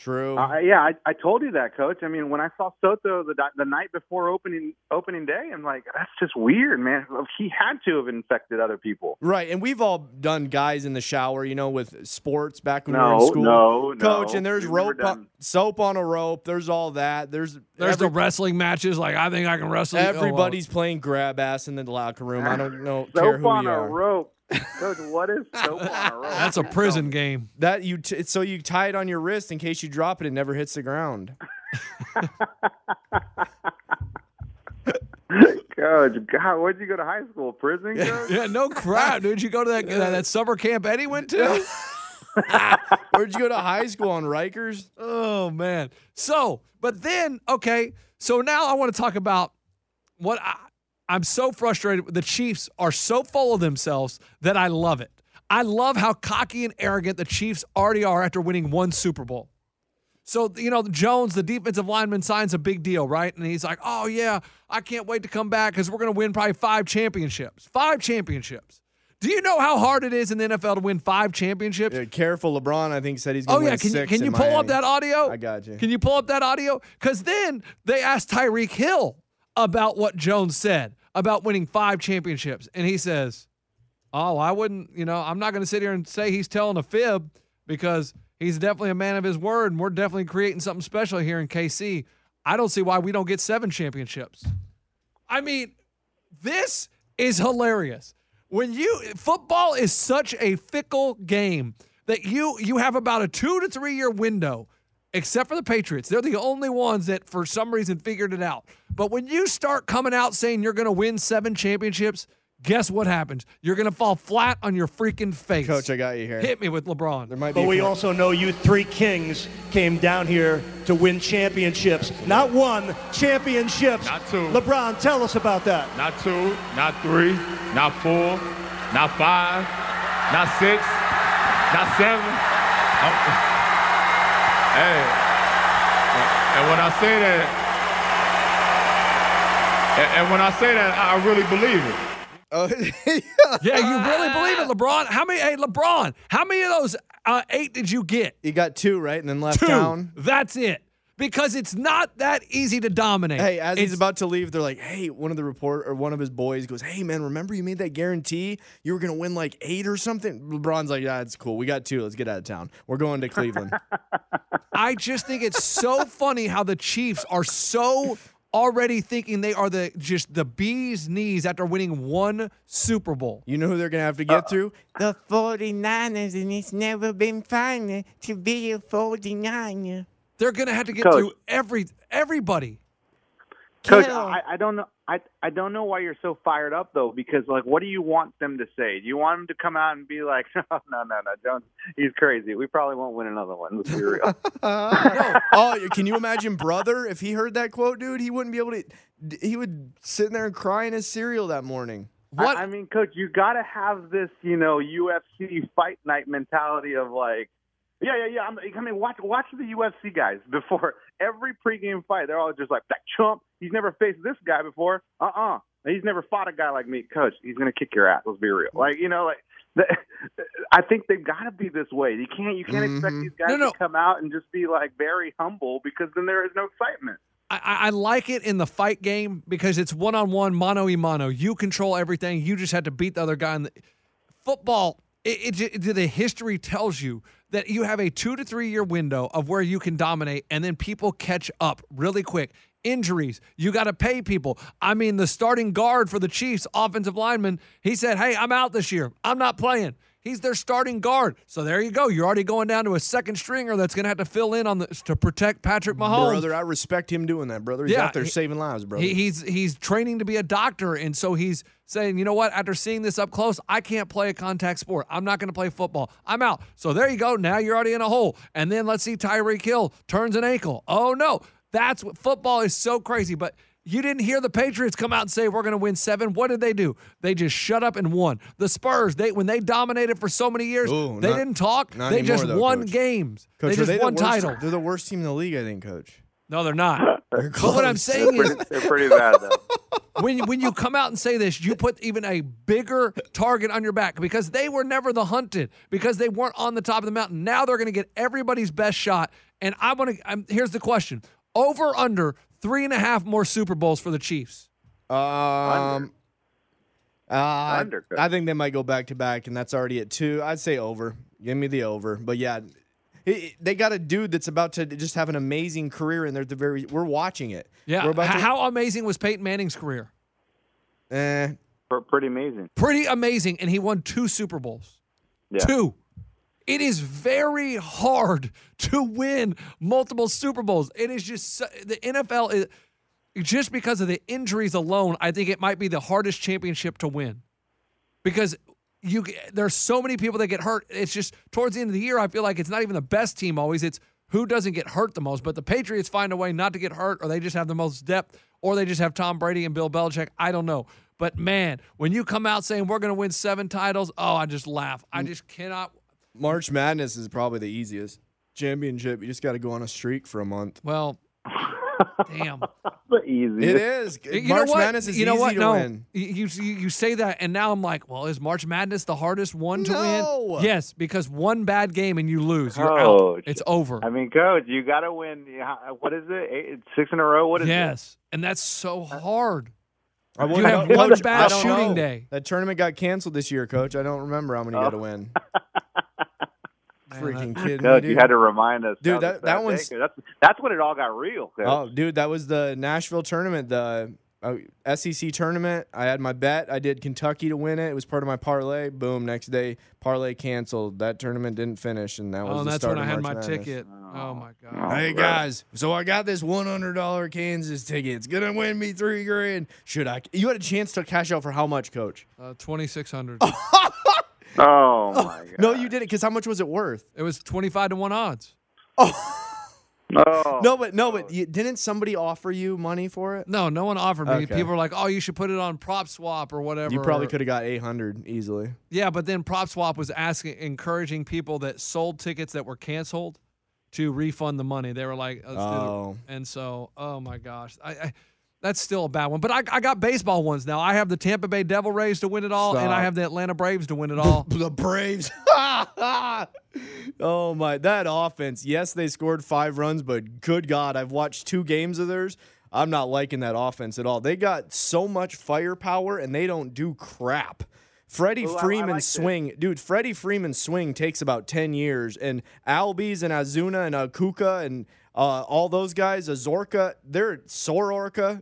True. Uh, yeah, I, I told you that, Coach. I mean, when I saw Soto the the night before opening opening day, I'm like, that's just weird, man. He had to have infected other people. Right, and we've all done guys in the shower, you know, with sports back when no, we were in school. No, Coach, no, Coach, and there's rope, on, soap on a rope. There's all that. There's there's every, the wrestling matches. Like, I think I can wrestle. Everybody's oh, well. playing grab ass in the locker room. I don't know. Soap care who on you a are. rope. Coach, what is soap on a rope? That's a prison no. game. That you t- so you tie it on your wrist in case you drop it, it never hits the ground. Coach, God, where'd you go to high school? Prison, Coach? Yeah, no crap, dude. You go to that that, that summer camp Eddie went to? Where'd you go to high school on Rikers? Oh, man. So, but then, okay, so now I want to talk about what I, I'm so frustrated. The Chiefs are so full of themselves that I love it. I love how cocky and arrogant the Chiefs already are after winning one Super Bowl. So, you know, Jones, the defensive lineman, signs a big deal, right? And he's like, oh, yeah, I can't wait to come back because we're going to win probably five championships. Five championships. Do you know how hard it is in the N F L to win five championships? Yeah, careful, LeBron, I think, said he's going to oh, win yeah. can six you, Can you pull Miami. up that audio? I got you. Can you pull up that audio? Because then they asked Tyreek Hill about what Jones said about winning five championships. And he says, oh, I wouldn't, you know, I'm not going to sit here and say he's telling a fib because he's definitely a man of his word, and we're definitely creating something special here in K C. I don't see why we don't get seven championships. I mean, this is hilarious. When you football is such a fickle game that you you have about a two to three year window, except for the Patriots. They're the only ones that for some reason figured it out. But when you start coming out saying you're going to win seven championships, guess what happens? You're going to fall flat on your freaking face. Coach, I got you here. Hit me with LeBron. There might be but we also know you three kings came down here to win championships. Not one, championships. Not two. LeBron, tell us about that. Not two, not three, not four, not five, not six, not seven. I'm- Hey, and when I say that, and when I say that, I really believe it. Oh, yeah, you really believe it, LeBron? How many? Hey, LeBron, how many of those uh, eight did you get? You got two, right, and then left two. Town. That's it. Because it's not that easy to dominate. Hey, as it's, he's about to leave, they're like, hey, one of the report or one of his boys goes, hey, man, remember you made that guarantee? You were going to win like eight or something? LeBron's like, yeah, it's cool. We got two. Let's get out of town. We're going to Cleveland. I just think it's so funny how the Chiefs are so already thinking they are the just the bee's knees after winning one Super Bowl. You know who they're going to have to get uh, through? The 49ers, and it's never been finer to be a 49er. They're gonna have to get Coach, through every everybody. Coach, I, I don't know. I I don't know why you're so fired up though, because like, what do you want them to say? Do you want them to come out and be like, no, no, no, no, Jones, he's crazy. We probably won't win another one. Let's be real. uh, oh, can you imagine, brother? If he heard that quote, dude, he wouldn't be able to. He would sit there and cry in his cereal that morning. What I, I mean, Coach, you gotta have this, you know, U F C fight night mentality of like. Yeah, yeah, yeah. I'm, I mean, watch watch the U F C guys. Before every pregame fight, they're all just like, that chump, he's never faced this guy before. Uh-uh. He's never fought a guy like me. Coach, he's going to kick your ass. Let's be real. Like, you know, like the, I think they've got to be this way. You can't you can't mm-hmm. expect these guys no, no. to come out and just be, like, very humble because then there is no excitement. I, I like it in the fight game because it's one-on-one, mano-a-mano. You control everything. You just have to beat the other guy. In the football, it, it, it, the history tells you that you have a two to three year window of where you can dominate, and then people catch up really quick. Injuries, you got to pay people. I mean, the starting guard for the Chiefs, offensive lineman, he said, hey, I'm out this year. I'm not playing. He's their starting guard. So there you go. You're already going down to a second stringer that's going to have to fill in on the, to protect Patrick Mahomes. Brother, I respect him doing that, brother. He's yeah, out there he, saving lives, brother. He, he's he's training to be a doctor, and so he's saying, you know what, after seeing this up close, I can't play a contact sport. I'm not going to play football. I'm out. So there you go. Now you're already in a hole. And then let's see Tyreek Hill turns an ankle. Oh, no. That's what football is so crazy, but – you didn't hear the Patriots come out and say, we're going to win seven. What did they do? They just shut up and won. The Spurs, they when they dominated for so many years, Ooh, they not, didn't talk. They anymore, just though, won Coach. games. Coach, they just they won the titles. They're the worst team in the league, I think, Coach. No, they're not. They're but what I'm saying they're is pretty, they're pretty bad, though. When, when you come out and say this, you put even a bigger target on your back because they were never the hunted, because they weren't on the top of the mountain. Now they're going to get everybody's best shot. And I want to. Here's the question. Over, under, three and a half more Super Bowls for the Chiefs. Um, under. Uh, under I think they might go back to back, and that's already at two. I'd say over. Give me the over. But, yeah, it, they got a dude that's about to just have an amazing career, and they're the very – we're watching it. Yeah. We're about H- to, how amazing was Peyton Manning's career? Eh, Pretty amazing. Pretty amazing, and he won two Super Bowls. Yeah. Two. It is very hard to win multiple Super Bowls. It is just the N F L is just because of the injuries alone. I think it might be the hardest championship to win because you there's so many people that get hurt. It's just towards the end of the year, I feel like it's not even the best team always. It's who doesn't get hurt the most. But the Patriots find a way not to get hurt, or they just have the most depth, or they just have Tom Brady and Bill Belichick. I don't know. But, man, when you come out saying we're going to win seven titles, oh, I just laugh. I just cannot. March Madness is probably the easiest. Championship, you just got to go on a streak for a month. Well, damn. The easiest. It is. You March Madness is you know easy what? to no. win. You, you, you say that, and now I'm like, well, is March Madness the hardest one to no. win? Yes, because one bad game and you lose. You're coach. out. It's over. I mean, Coach, you got to win, what is it, Eight, six in a row? What is yes. it? Yes, and that's so hard. I you have one bad shooting know. day. That tournament got canceled this year, Coach. I don't remember how many oh. you got to win. Freaking kidding Coach, me, dude. You had to remind us. Dude, that, that, that one's... That's, that's when it all got real. Coach. Oh, dude, that was the Nashville tournament, the uh, S E C tournament. I had my bet. I did Kentucky to win it. It was part of my parlay. Boom, next day, parlay canceled. That tournament didn't finish, and that was oh, the start of March Madness. Oh, that's when I had my ticket. Oh, my God. Hey, guys, so I got this one hundred dollars Kansas ticket. It's going to win me three grand. Should I? You had a chance to cash out for how much, Coach? Uh, twenty-six hundred dollars. Oh, my God. No, you did it because how much was it worth? It was twenty-five to one odds. Oh. Oh. No, but no, but you, didn't somebody offer you money for it? No, no one offered me. Okay. People were like, "Oh, you should put it on Prop Swap or whatever." You probably could have got eight hundred easily. Yeah, but then Prop Swap was asking, encouraging people that sold tickets that were canceled to refund the money. They were like, "Let's oh. do it." And so, oh my gosh, I, I that's still a bad one. But I, I got baseball ones now. I have the Tampa Bay Devil Rays to win it all, Stop. and I have the Atlanta Braves to win it all. The, the Braves. Oh, my. That offense. Yes, they scored five runs, but good God, I've watched two games of theirs. I'm not liking that offense at all. They got so much firepower, and they don't do crap. Freddie Ooh, Freeman's like swing. It. Dude, Freddie Freeman's swing takes about ten years, and Albies and Ozuna and Akuka and uh, all those guys, Azorca, they're Sororca.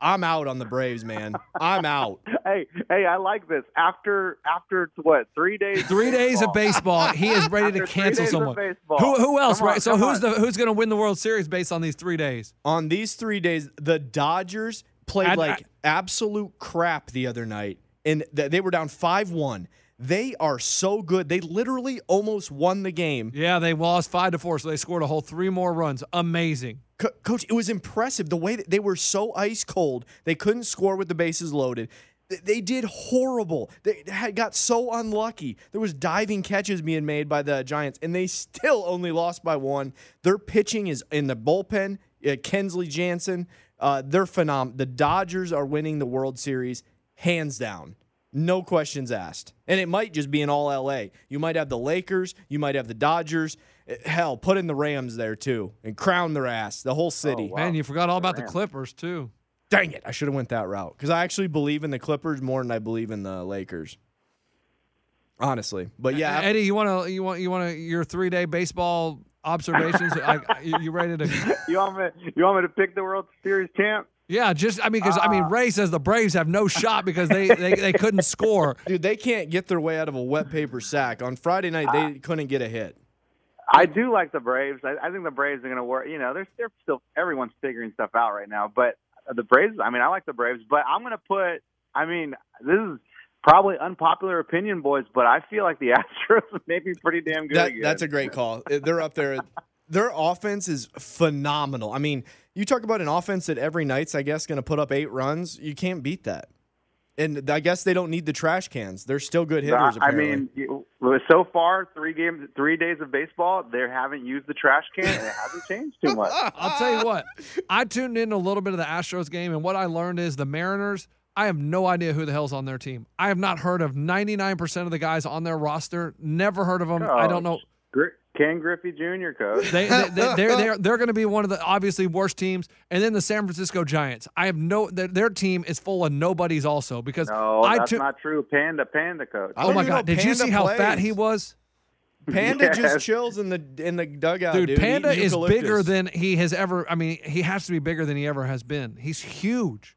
I'm out on the Braves, man. I'm out. Hey, hey, I like this. After after what? Three days. Three days baseball. of baseball. He is ready to cancel someone. Who who else? Come right? On, so who's on. the who's going to win the World Series based on these three days? On these three days, the Dodgers played I'd, like I, absolute crap the other night, and th- they were down five one. They are so good. They literally almost won the game. Yeah, they lost five to four, so they scored a whole three more runs. Amazing. Co- Coach, it was impressive the way that they were so ice cold. They couldn't score with the bases loaded. Th- they did horrible. They had got so unlucky. There was diving catches being made by the Giants, and they still only lost by one. Their pitching is in the bullpen. Uh, Kensley Jansen, uh, they're phenomenal. The Dodgers are winning the World Series hands down. No questions asked. And it might just be in all L A. You might have the Lakers. You might have the Dodgers. Hell, put in the Rams there, too, and crown their ass, the whole city. Oh, wow. Man, you forgot all about the, the Clippers, too. Dang it. I should have went that route because I actually believe in the Clippers more than I believe in the Lakers. Honestly. But, yeah. Eddie, you want to you want, you want your three-day baseball observations? I, you ready to – You want me you want me to pick the World Series champ? Yeah, just, I mean, because, uh, I mean, Ray says the Braves have no shot because they, they, they couldn't score. Dude, they can't get their way out of a wet paper sack. On Friday night, they uh, couldn't get a hit. I do like the Braves. I, I think the Braves are going to work. You know, they're, they're still, everyone's figuring stuff out right now. But the Braves, I mean, I like the Braves. But I'm going to put, I mean, this is probably unpopular opinion, boys, but I feel like the Astros may be pretty damn good that, again. That's a great call. They're up there. Their offense is phenomenal. I mean, you talk about an offense that every night's, I guess, going to put up eight runs. You can't beat that. And I guess they don't need the trash cans. They're still good hitters, apparently. I mean, so far, three games, three days of baseball, they haven't used the trash can, and it hasn't changed too much. I'll tell you what. I tuned in a little bit of the Astros game, and what I learned is the Mariners, I have no idea who the hell's on their team. I have not heard of ninety-nine percent of the guys on their roster. Never heard of them. Gosh. I don't know. Great. Ken Griffey Junior Coach. They, they, they, they're they're, they're going to be one of the obviously worst teams. And then the San Francisco Giants. I have no – their team is full of nobodies also because no, I that's t- not true. Panda, Panda, Coach. Oh, my God. Did you see plays. how fat he was? Panda yes. just chills in the in the dugout, dude. dude. Panda is bigger than he has ever – I mean, he has to be bigger than he ever has been. He's huge.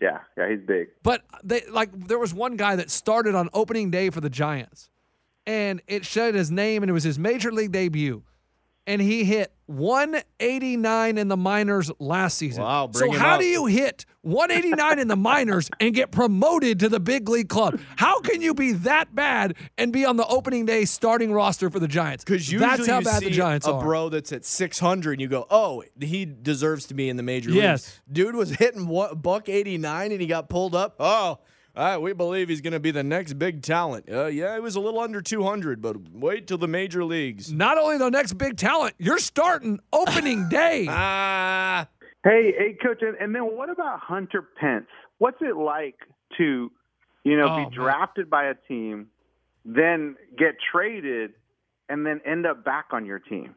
Yeah, yeah, he's big. But they like there was one guy that started on opening day for the Giants, and it said his name, and it was his major league debut, and he hit one eighty-nine in the minors last season. Wow, bring so how up. do you hit one eighty-nine in the minors and get promoted to the big league club? How can you be that bad and be on the opening day starting roster for the Giants? Because that's how you bad see the Giants a are. A bro that's at six hundred, and you go, oh, he deserves to be in the major yes. leagues. Dude was hitting what, buck eighty-nine, and he got pulled up. Oh, all right, we believe he's going to be the next big talent. Uh, yeah, he was a little under two hundred, but wait till the major leagues. Not only the next big talent, you're starting opening day. Ah. Hey, hey, Coach, and, and then what about Hunter Pence? What's it like to, you know, oh, be drafted man. by a team, then get traded, and then end up back on your team?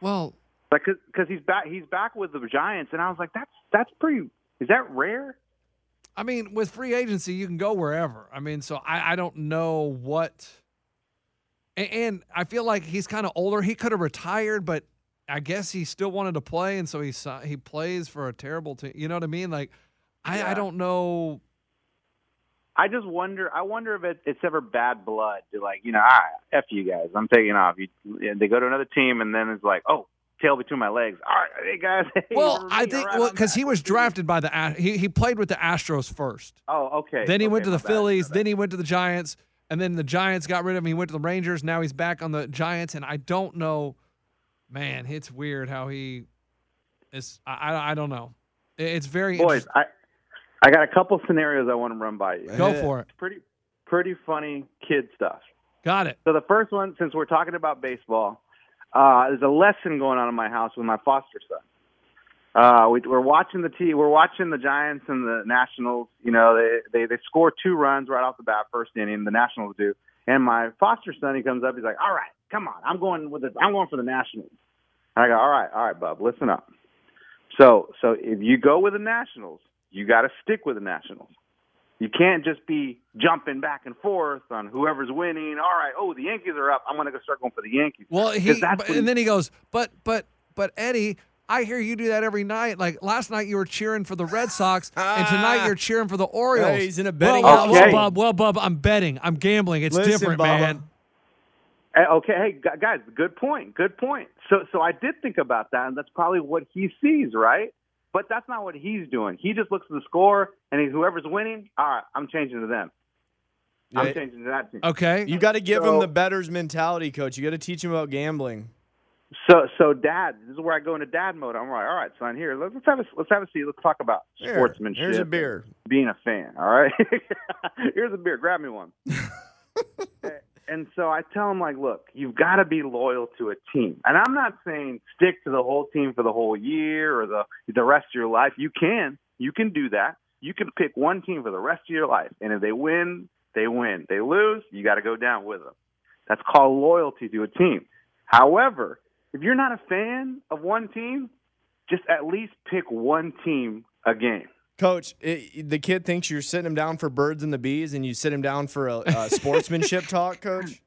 Well, like, because he's back, he's back with the Giants, and I was like, that's that's pretty. Is that rare? I mean, with free agency, you can go wherever. I mean, so I, I don't know what. And, and I feel like he's kind of older. He could have retired, but I guess he still wanted to play, and so he he plays for a terrible team. You know what I mean? Like, I, yeah. I don't know. I just wonder. I wonder if it, it's ever bad blood. They're like, you know, ah, F you guys. I'm taking off. You, they go to another team, and then it's like, oh. Tail between my legs. All right, hey guys. Hey, well, I think because right well, he was drafted by the he he played with the Astros first. Oh, okay. Then he okay, went to the Phillies. Then he went to the Giants, and then the Giants got rid of him. He went to the Rangers. Now he's back on the Giants, and I don't know. Man, it's weird how he is. I I, I don't know. It's very boys. I I got a couple scenarios I want to run by you. Go yeah. for it. It's pretty pretty funny kid stuff. Got it. So the first one, since we're talking about baseball. Uh, there's a lesson going on in my house with my foster son. Uh, we, we're watching the T. We're watching the Giants and the Nationals. You know, they, they they score two runs right off the bat, first inning. The Nationals do. And my foster son, he comes up. He's like, "All right, come on, I'm going with this. I'm going for the Nationals." And I go, "All right, all right, bub, listen up. So so if you go with the Nationals, you got to stick with the Nationals. You can't just be jumping back and forth on whoever's winning. All right, oh, the Yankees are up. I'm going to go start going for the Yankees." Well, he but, and then he goes, but, but, but, Eddie, I hear you do that every night. Like, last night you were cheering for the Red Sox, ah, and tonight you're cheering for the Orioles. Hey, he's in a betting well, okay. well, Bob, well, Bob, I'm betting. I'm gambling. It's Listen, different, Bob. man. Hey, okay, hey, guys, good point. Good point. So, so I did think about that, and that's probably what he sees, right? But that's not what he's doing. He just looks at the score, and he, whoever's winning, all right, I'm changing to them. I'm yeah. changing to that team. Okay. You got to give so, him the bettor's mentality, Coach. You got to teach him about gambling. So, so Dad, this is where I go into Dad mode. I'm like, all right, son, here, let's have a, let's have a seat. Let's talk about here, sportsmanship. Here's a beer. Being a fan, all right? Here's a beer. Grab me one. And so I tell him, like, look, you've got to be loyal to a team. And I'm not saying stick to the whole team for the whole year or the the rest of your life. You can. You can do that. You can pick one team for the rest of your life. And if they win, they win. They lose, you got to go down with them. That's called loyalty to a team. However, if you're not a fan of one team, just at least pick one team a game. Coach, it, the kid thinks you're sitting him down for birds and the bees, and you sit him down for a, a sportsmanship talk, Coach?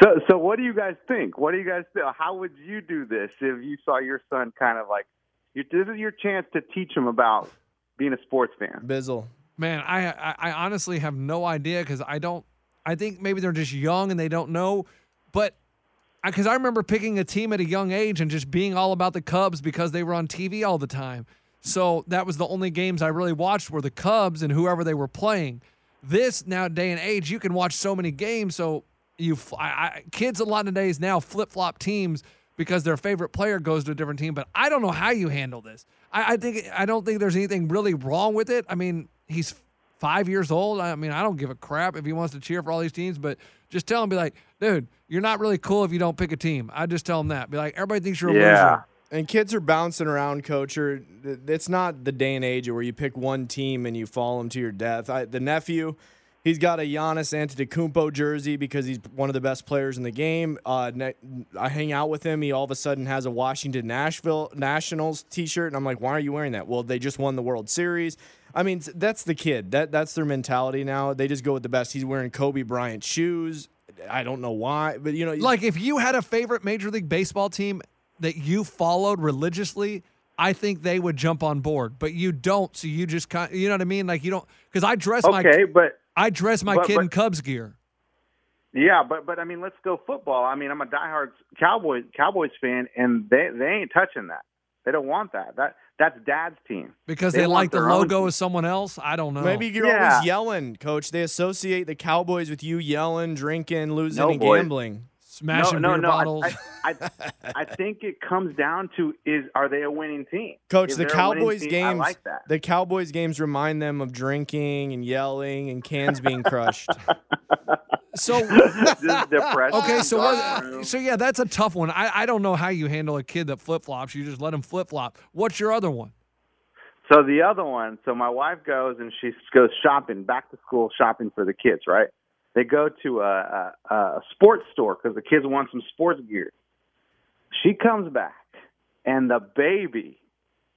So so what do you guys think? What do you guys feel? How would you do this if you saw your son kind of like, you, this is your chance to teach him about being a sports fan? Bizzle. Man, I, I, I honestly have no idea because I don't – I think maybe they're just young and they don't know, but – because I, I remember picking a team at a young age and just being all about the Cubs because they were on T V all the time. So that was the only games I really watched were the Cubs and whoever they were playing. This now day and age, you can watch so many games. So you I, I, kids a lot of days now flip-flop teams because their favorite player goes to a different team. But I don't know how you handle this. I, I think I don't think there's anything really wrong with it. I mean, he's five years old. I mean, I don't give a crap if he wants to cheer for all these teams. But just tell him, be like, dude, you're not really cool if you don't pick a team. I just tell him that. Be like, everybody thinks you're a yeah. loser. And kids are bouncing around, Coach. Or it's not the day and age where you pick one team and you follow them to your death. I, the nephew, he's got a Giannis Antetokounmpo jersey because he's one of the best players in the game. Uh, I hang out with him. He all of a sudden has a Washington Nashville Nationals T-shirt, and I'm like, why are you wearing that? Well, they just won the World Series. I mean, that's the kid. That That's their mentality now. They just go with the best. He's wearing Kobe Bryant shoes. I don't know why, but, you know. Like, if you had a favorite Major League Baseball team – that you followed religiously, I think they would jump on board, but you don't. So you just kind, you know what I mean? Like you don't, because I dress okay, my but I dress my but, kid but, in Cubs gear. Yeah, but but I mean, let's go football. I mean, I'm a diehard Cowboys Cowboys fan, and they they ain't touching that. They don't want that. That that's Dad's team. Because they, they like the logo of someone else? I don't know. Maybe you're yeah. always yelling, Coach. They associate the Cowboys with you yelling, drinking, losing, no, and boy. gambling. Smashing no, no, beer no. bottles. I, I, I, I think it comes down to is are they a winning team? Coach, if the Cowboys team, games like that. The Cowboys games remind them of drinking and yelling and cans being crushed. So okay, so what, so yeah, that's a tough one. I, I don't know how you handle a kid that flip flops. You just let him flip flop. What's your other one? So the other one. So my wife goes and she goes shopping, back to school shopping for the kids. Right? They go to a, a, a sports store because the kids want some sports gear. She comes back and the baby,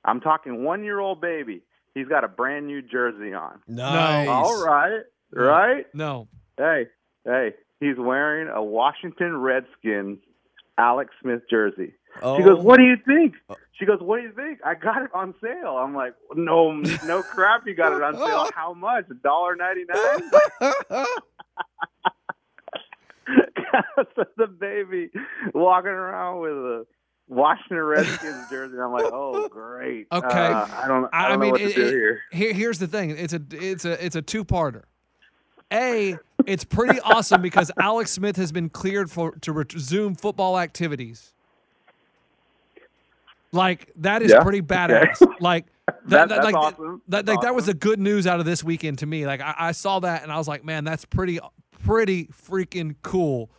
I'm talking one year old baby, he's got a brand new jersey on. Nice. All right, right? No. Hey. Hey, he's wearing a Washington Redskins Alex Smith jersey. Oh. She goes, what do you think? She goes, what do you think? I got it on sale. I'm like, no, no crap, you got it on sale. How much? a dollar ninety-nine? So the baby walking around with a Washington Redskins jersey. I'm like, oh, great. Okay. Uh, I don't, I don't I know mean, what to it, do here. here. Here's the thing. It's a, it's a, it's a two-parter. A, it's pretty awesome because Alex Smith has been cleared for to resume football activities. Like, that is yeah. pretty badass. Okay. Like, th- that, that's like, awesome. That, that's like awesome. That was the good news out of this weekend to me. Like, I, I saw that, and I was like, man, that's pretty pretty freaking cool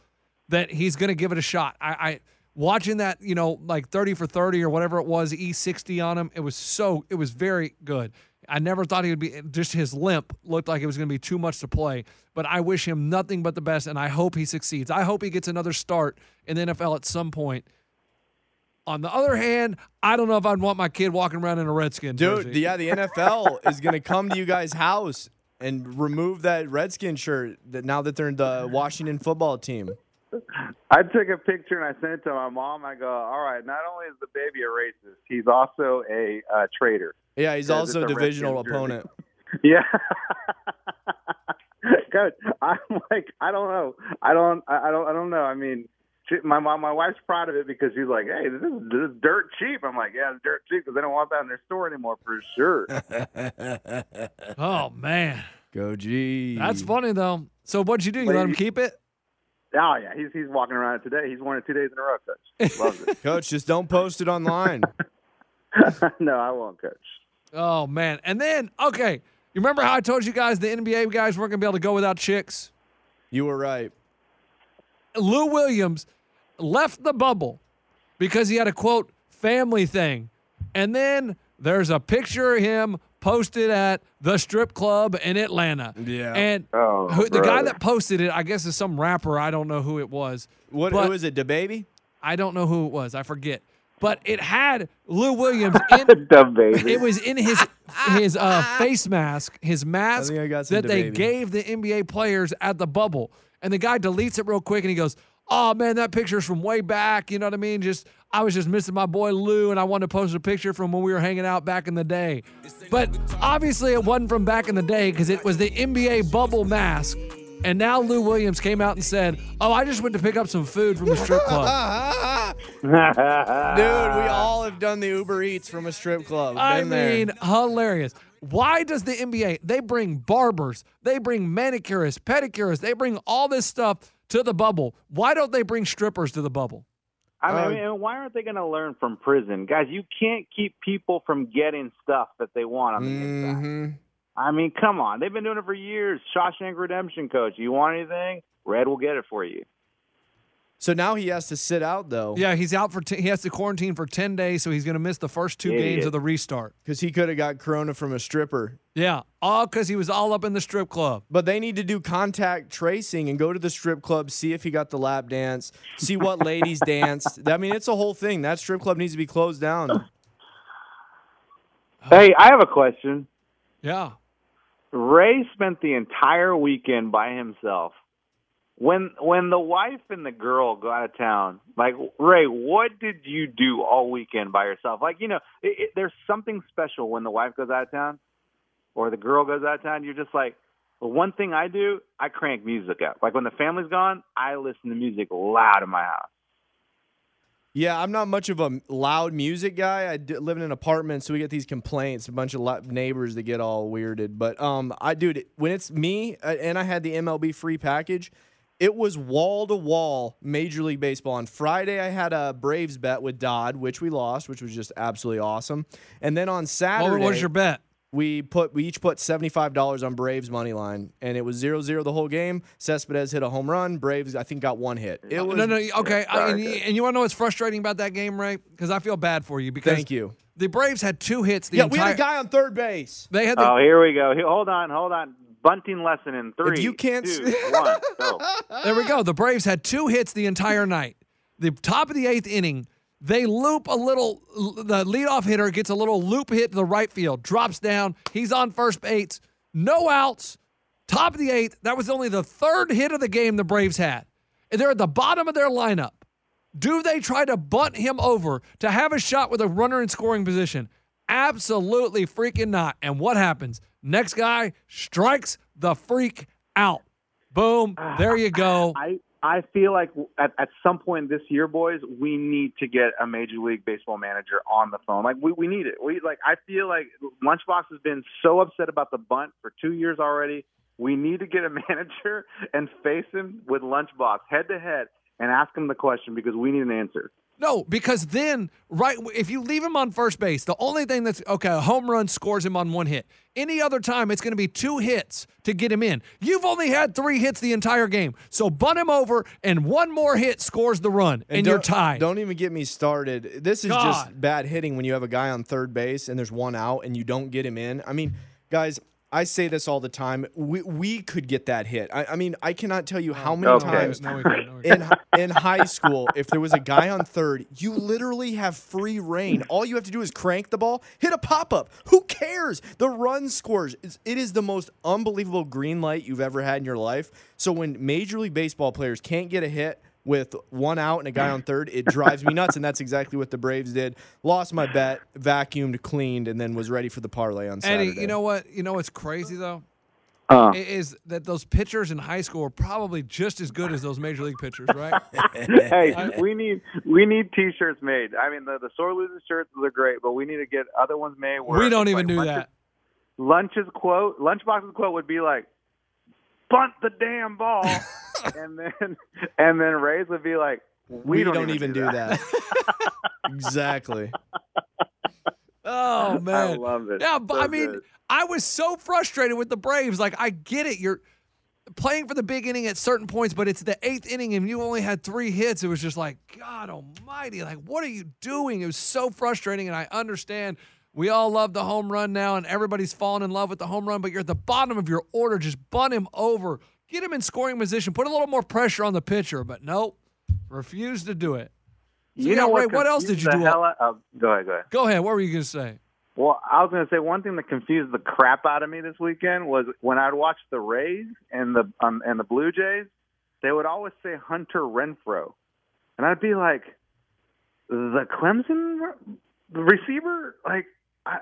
that he's going to give it a shot. I, I watching that, you know, like thirty for thirty or whatever it was, E sixty on him, it was so – it was very good. I never thought he would be – just his limp looked like it was going to be too much to play. But I wish him nothing but the best, and I hope he succeeds. I hope he gets another start in the N F L at some point. On the other hand, I don't know if I'd want my kid walking around in a Redskin jersey. Dude, yeah, the N F L is going to come to you guys' house and remove that Redskin shirt that now that they're in the Washington football team. I took a picture and I sent it to my mom. I go, all right, not only is the baby a racist, he's also a uh, traitor. Yeah, he's also a divisional opponent. Yeah. God, I'm like, I don't know. I don't, I don't, I don't know. I mean, she, my mom, my wife's proud of it because she's like, hey, this is, this is dirt cheap. I'm like, yeah, it's dirt cheap because they don't want that in their store anymore for sure. Oh, man. Go G. That's funny, though. So what'd you do? You Wait, let him keep it? Oh, yeah. He's, he's walking around it today. He's won it two days in a row, Coach. Loves it. Coach, just don't post it online. No, I won't, Coach. Oh, man. And then, okay, you remember how I told you guys the N B A guys weren't going to be able to go without chicks? You were right. Lou Williams left the bubble because he had a, quote, family thing. And then there's a picture of him posted at the strip club in Atlanta. Yeah. And oh, who, the guy that posted it, I guess, is some rapper. I don't know who it was. What, who is it, DaBaby? I don't know who it was. I forget. But it had Lou Williams in DaBaby. It was in his his uh, face mask, his mask I I that DaBaby. They gave the N B A players at the bubble. And the guy deletes it real quick, and he goes, oh, man, that picture's from way back. You know what I mean? Just I was just missing my boy Lou, and I wanted to post a picture from when we were hanging out back in the day. But obviously it wasn't from back in the day because it was the N B A bubble mask. And now Lou Williams came out and said, oh, I just went to pick up some food from the strip club. Dude, we all have done the Uber Eats from a strip club. I Been mean, there. Hilarious. Why does the N B A, they bring barbers, they bring manicurists, pedicurists, they bring all this stuff to the bubble. Why don't they bring strippers to the bubble? I mean, um, why aren't they going to learn from prison? Guys, you can't keep people from getting stuff that they want on the inside. Mm-hmm. I mean, come on. They've been doing it for years. Shawshank Redemption, Coach. You want anything? Red will get it for you. So now he has to sit out, though. Yeah, he's out for t- he has to quarantine for ten days, so he's going to miss the first two yeah, games yeah. of the restart. Because he could have got corona from a stripper. Yeah, all because he was all up in the strip club. But they need to do contact tracing and go to the strip club, see if he got the lap dance, see what ladies danced. I mean, it's a whole thing. That strip club needs to be closed down. Hey, I have a question. Yeah. Ray spent the entire weekend by himself. When when the wife and the girl go out of town, like, Ray, what did you do all weekend by yourself? Like, you know, it, it, there's something special when the wife goes out of town or the girl goes out of town. You're just like, well, one thing I do, I crank music up. Like, when the family's gone, I listen to music loud in my house. Yeah, I'm not much of a loud music guy. I d- live in an apartment, so we get these complaints, a bunch of lo- neighbors that get all weirded. But, um, I dude, when it's me, and I had the M L B free package, it was wall-to-wall Major League Baseball. On Friday, I had a Braves bet with Dodd, which we lost, which was just absolutely awesome. And then on Saturday... What was your bet? We put we each put seventy-five dollars on Braves' money line, and it was zero zero the whole game. Cespedes hit a home run. Braves, I think, got one hit. It was, no, no, okay. I, and, you, and you want to know what's frustrating about that game, Ray? Because I feel bad for you. Because Thank you. The Braves had two hits. The yeah, entire, we had a guy on third base. They had. The, oh, here we go. Hold on, hold on. Bunting lesson in three, you can't two, one, go. There we go. The Braves had two hits the entire night. The top of the eighth inning. They loop a little, the leadoff hitter gets a little loop hit to the right field, drops down, he's on first base, no outs, top of the eighth. That was only the third hit of the game the Braves had. And they're at the bottom of their lineup. Do they try to bunt him over to have a shot with a runner in scoring position? Absolutely freaking not. And what happens? Next guy strikes the freak out. Boom, there you go. I- I feel like at, at some point this year, boys, we need to get a Major League Baseball manager on the phone. Like, we, we need it. We like. I feel like Lunchbox has been so upset about the bunt for two years already. We need to get a manager and face him with Lunchbox head-to-head and ask him the question because we need an answer. No, because then, right, if you leave him on first base, the only thing that's, okay, a home run scores him on one hit. Any other time, it's going to be two hits to get him in. You've only had three hits the entire game. So bunt him over, and one more hit scores the run, and, and you're tied. Don't even get me started. This is God. Just bad hitting when you have a guy on third base and there's one out and you don't get him in. I mean, guys, I say this all the time. We we could get that hit. I, I mean, I cannot tell you how many okay. times no, we can, no, we can. in in high school, if there was a guy on third, you literally have free reign. All you have to do is crank the ball, hit a pop-up. Who cares? The run scores. It's, it is the most unbelievable green light you've ever had in your life. So when Major League Baseball players can't get a hit with one out and a guy on third, it drives me nuts, and that's exactly what the Braves did. Lost my bet, vacuumed, cleaned, and then was ready for the parlay on Saturday. Eddie, you know what? You know what's crazy, though? Uh, is that those pitchers in high school are probably just as good as those Major League pitchers, right? Hey, I, we need we need T-shirts made. I mean, the, the sore loser shirts are great, but we need to get other ones made. Where we don't even like do lunches, that. Lunch's quote, Lunchbox's quote would be like, bunt the damn ball. And then and then Rays would be like, we, we don't, don't even do that. Do that. Exactly. Oh, man. I love it. Yeah, so I mean, good. I was so frustrated with the Braves. Like, I get it. You're playing for the big inning at certain points, but it's the eighth inning and you only had three hits. It was just like, God almighty. Like, what are you doing? It was so frustrating, and I understand we all love the home run now, and everybody's falling in love with the home run, but you're at the bottom of your order. Just bunt him over. Get him in scoring position. Put a little more pressure on the pitcher, but nope, refused to do it. So, you yeah, know what? Ray, what else did you do? Hella, uh, go ahead, go ahead. Go ahead. What were you going to say? Well, I was going to say one thing that confused the crap out of me this weekend was when I'd watch the Rays and the um, and the Blue Jays, they would always say Hunter Renfroe, and I'd be like, the Clemson receiver, like. I,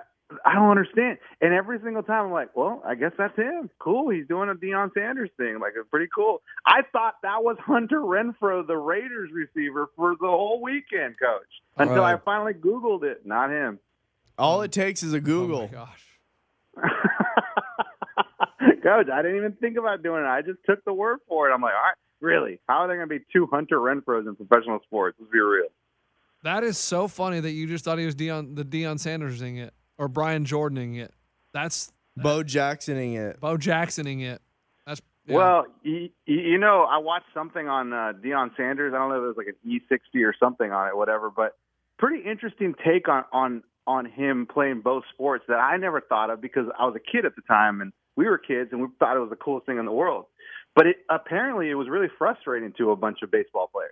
I don't understand. And every single time I'm like, well, I guess that's him. Cool. He's doing a Deion Sanders thing. Like, it's pretty cool. I thought that was Hunter Renfroe, the Raiders receiver, for the whole weekend, Coach. Until right. I finally Googled it. Not him. All it takes is a Google. Oh, my gosh. Coach, I didn't even think about doing it. I just took the word for it. I'm like, all right, really? How are there going to be two Hunter Renfroes in professional sports? Let's be real. That is so funny that you just thought he was Deion, the Deion Sanders-ing it. Or Brian Jordaning it. That's that. Bo Jacksoning it. Bo Jacksoning it. That's yeah. Well, you, you know, I watched something on uh, Deion Sanders. I don't know if it was like an E sixty or something on it, whatever. But pretty interesting take on, on, on him playing both sports that I never thought of because I was a kid at the time and we were kids and we thought it was the coolest thing in the world. But it, apparently it was really frustrating to a bunch of baseball players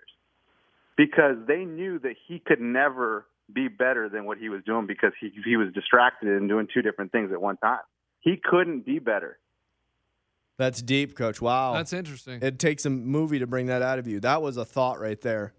because they knew that he could never – be better than what he was doing because he he was distracted and doing two different things at one time. He couldn't be better. That's deep, Coach. Wow. That's interesting. It takes a movie to bring that out of you. That was a thought right there.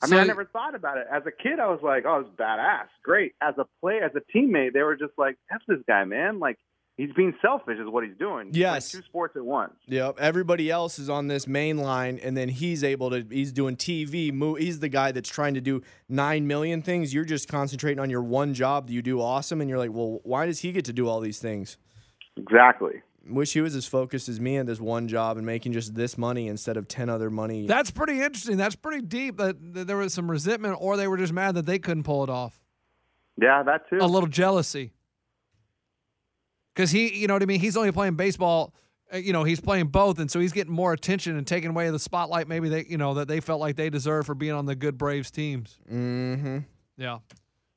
I mean, so, I never thought about it. As a kid, I was like, oh, it's badass. Great. As a player, as a teammate, they were just like, F this guy, man. Like, he's being selfish is what he's doing. He's yes. Like two sports at once. Yep. Everybody else is on this main line, and then he's able to – he's doing T V. Mo- he's the guy that's trying to do nine million things. You're just concentrating on your one job that you do awesome, and you're like, well, why does he get to do all these things? Exactly. Wish he was as focused as me on this one job and making just this money instead of ten other money. That's pretty interesting. That's pretty deep. That there was some resentment, or they were just mad that they couldn't pull it off. Yeah, that too. A little jealousy. Because he, you know what I mean? He's only playing baseball. You know, he's playing both, and so he's getting more attention and taking away the spotlight maybe they, you know, that they felt like they deserved for being on the good Braves teams. Mm-hmm. Yeah. All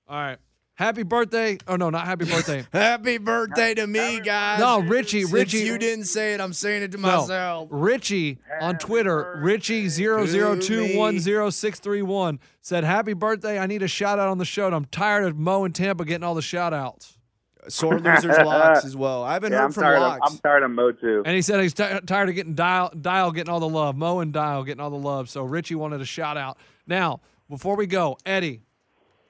right. Happy birthday. Oh, no, not happy birthday. Happy birthday to me, guys. No, Richie. Since Richie. You didn't say it. I'm saying it to myself. No, Richie on Twitter, Richie zero zero two one zero six three one, said, happy birthday. I need a shout-out on the show, and I'm tired of Mo and Tampa getting all the shout-outs. Sore losers, Locks, as well. I haven't yeah, heard I'm from Locks. Of, I'm tired of Mo, too. And he said he's t- tired of getting Dial, Dial getting all the love. Mo and Dial getting all the love. So Richie wanted a shout-out. Now, before we go, Eddie.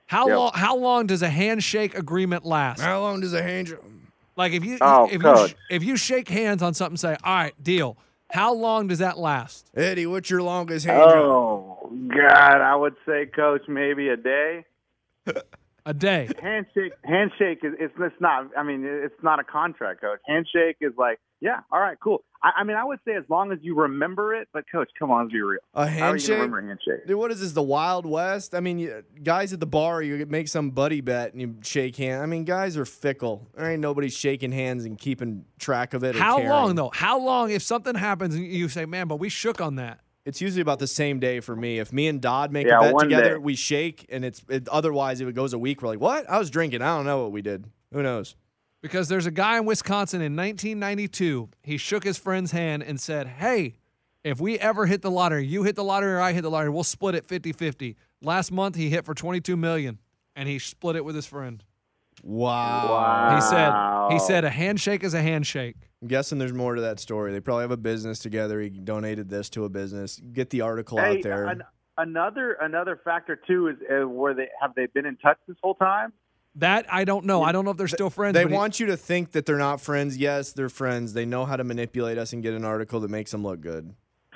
How yep. long? How long does a handshake agreement last? How long does a handshake? Like if you oh, if God. you sh- if you shake hands on something, say, all right, deal. How long does that last? Eddie, what's your longest hand? Oh job? God, I would say, Coach, maybe a day. A day. Handshake. Handshake is it's, it's not. I mean, it's not a contract, Coach. Handshake is like, yeah, all right, cool. I, I mean, I would say as long as you remember it, but Coach, come on, let's be real. A handshake. How are you gonna remember a handshake? Dude, what is this? The Wild West? I mean, you, guys at the bar, you make some buddy bet and you shake hands. I mean, guys are fickle. There ain't nobody shaking hands and keeping track of it. How or long though? How long? If something happens and you say, man, but we shook on that. It's usually about the same day for me. If me and Dodd make yeah, a bet together, day. we shake, and it's it, otherwise if it goes a week, we're like, what? I was drinking. I don't know what we did. Who knows? Because there's a guy in Wisconsin in nineteen ninety-two. He shook his friend's hand and said, hey, if we ever hit the lottery, you hit the lottery or I hit the lottery, we'll split it fifty-fifty. Last month he hit for twenty-two million dollars, and he split it with his friend. Wow. wow. He said, he said a handshake is a handshake. I'm guessing there's more to that story. They probably have a business together. He donated this to a business. Get the article hey, out there. An, another another factor, too, is uh, where they have they been in touch this whole time? That, I don't know. I don't know if they're still friends. They want you to think that they're not friends. Yes, they're friends. They know how to manipulate us and get an article that makes them look good.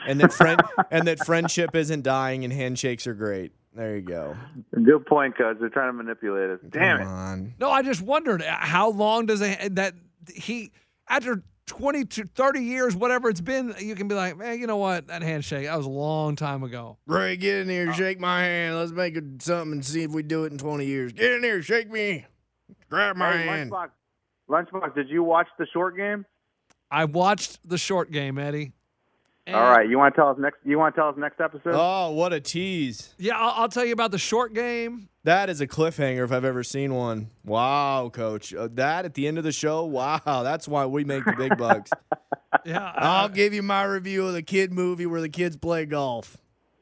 And that friend and that friendship isn't dying and handshakes are great. There you go. Good point, Coach. They're trying to manipulate us. Damn Come it. On. No, I just wondered how long does it, that he, after twenty to thirty years, whatever it's been, you can be like, man, you know what? That handshake, that was a long time ago. Ray, get in here, oh. shake my hand. Let's make it something and see if we do it in twenty years. Get in here, shake me. Grab my hey, hand. Lunchbox, Lunchbox, did you watch the short game? I watched the short game, Eddie. And all right, you want to tell us next? You want to tell us next episode? Oh, what a tease! Yeah, I'll, I'll tell you about the short game. That is a cliffhanger if I've ever seen one. Wow, Coach, uh, that at the end of the show. Wow, that's why we make the big bucks. Yeah, uh, I'll give you my review of the kid movie where the kids play golf.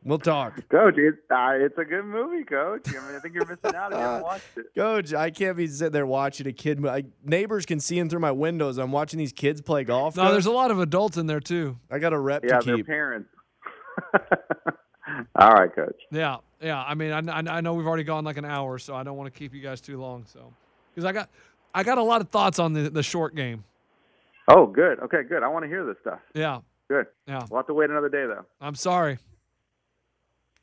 We'll talk, Coach. It's, uh, it's a good movie, Coach. I mean, I think you're missing out if you haven't watched it, Coach. I can't be sitting there watching a kid. I, neighbors can see in through my windows. I'm watching these kids play golf. No, Coach. There's a lot of adults in there too. I got a rep yeah, to keep. Yeah, their parents. All right, Coach. Yeah, yeah. I mean, I, I know we've already gone like an hour, so I don't want to keep you guys too long. So, because I got, I got a lot of thoughts on the the short game. Oh, good. Okay, good. I want to hear this stuff. Yeah. Good. Yeah. We'll have to wait another day though. I'm sorry.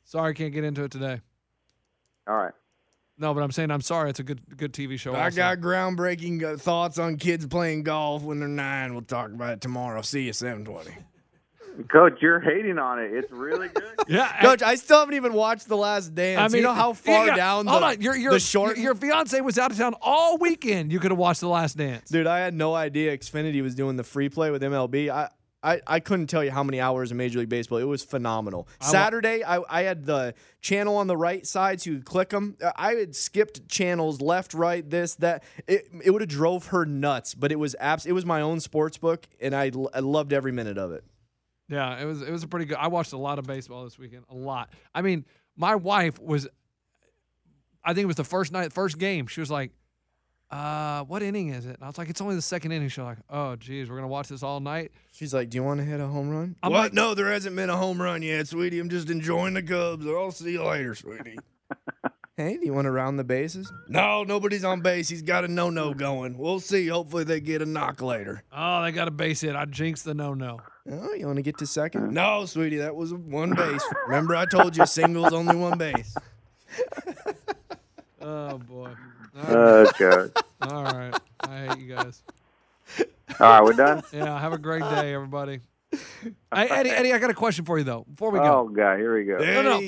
Sorry, can't get into it today. All right. No, but I'm saying I'm sorry. It's a good good T V show. I also got groundbreaking thoughts on kids playing golf when they're nine. We'll talk about it tomorrow. See you seven twenty. Coach, you're hating on it. It's really good. Yeah, Coach, I still haven't even watched The Last Dance. I mean, you know how far yeah, down the, hold on. Your, your, the short... Your, your fiance was out of town all weekend. You could have watched The Last Dance. Dude, I had no idea Xfinity was doing the free play with M L B. I... I, I couldn't tell you how many hours of Major League Baseball. It was phenomenal. I Saturday, I, I had the channel on the right side, so you could click them. I had skipped channels left, right, this, that. It it would have drove her nuts, but it was abs- It was my own sports book, and I, I loved every minute of it. Yeah, it was it was a pretty good. I watched a lot of baseball this weekend, a lot. I mean, my wife was, I think it was the first night, first game. She was like, uh, what inning is it? And I was like, it's only the second inning. She's like, oh, geez, we're going to watch this all night. She's like, do you want to hit a home run? I'm what? Like, no, there hasn't been a home run yet, sweetie. I'm just enjoying the Cubs. I'll see you later, sweetie. Hey, do you want to round the bases? No, nobody's on base. He's got a no-no going. We'll see. Hopefully they get a knock later. Oh, they got a base hit. I jinxed the no-no. Oh, you want to get to second? No, sweetie, that was one base. Remember I told you singles, only one base. Oh, boy. All right. Oh, God. All right. I hate you guys. All right, we're done? Yeah, have a great day, everybody. Hey, Eddie, Eddie, I got a question for you, though, before we go. Oh, God, here we go. Hey. No, no.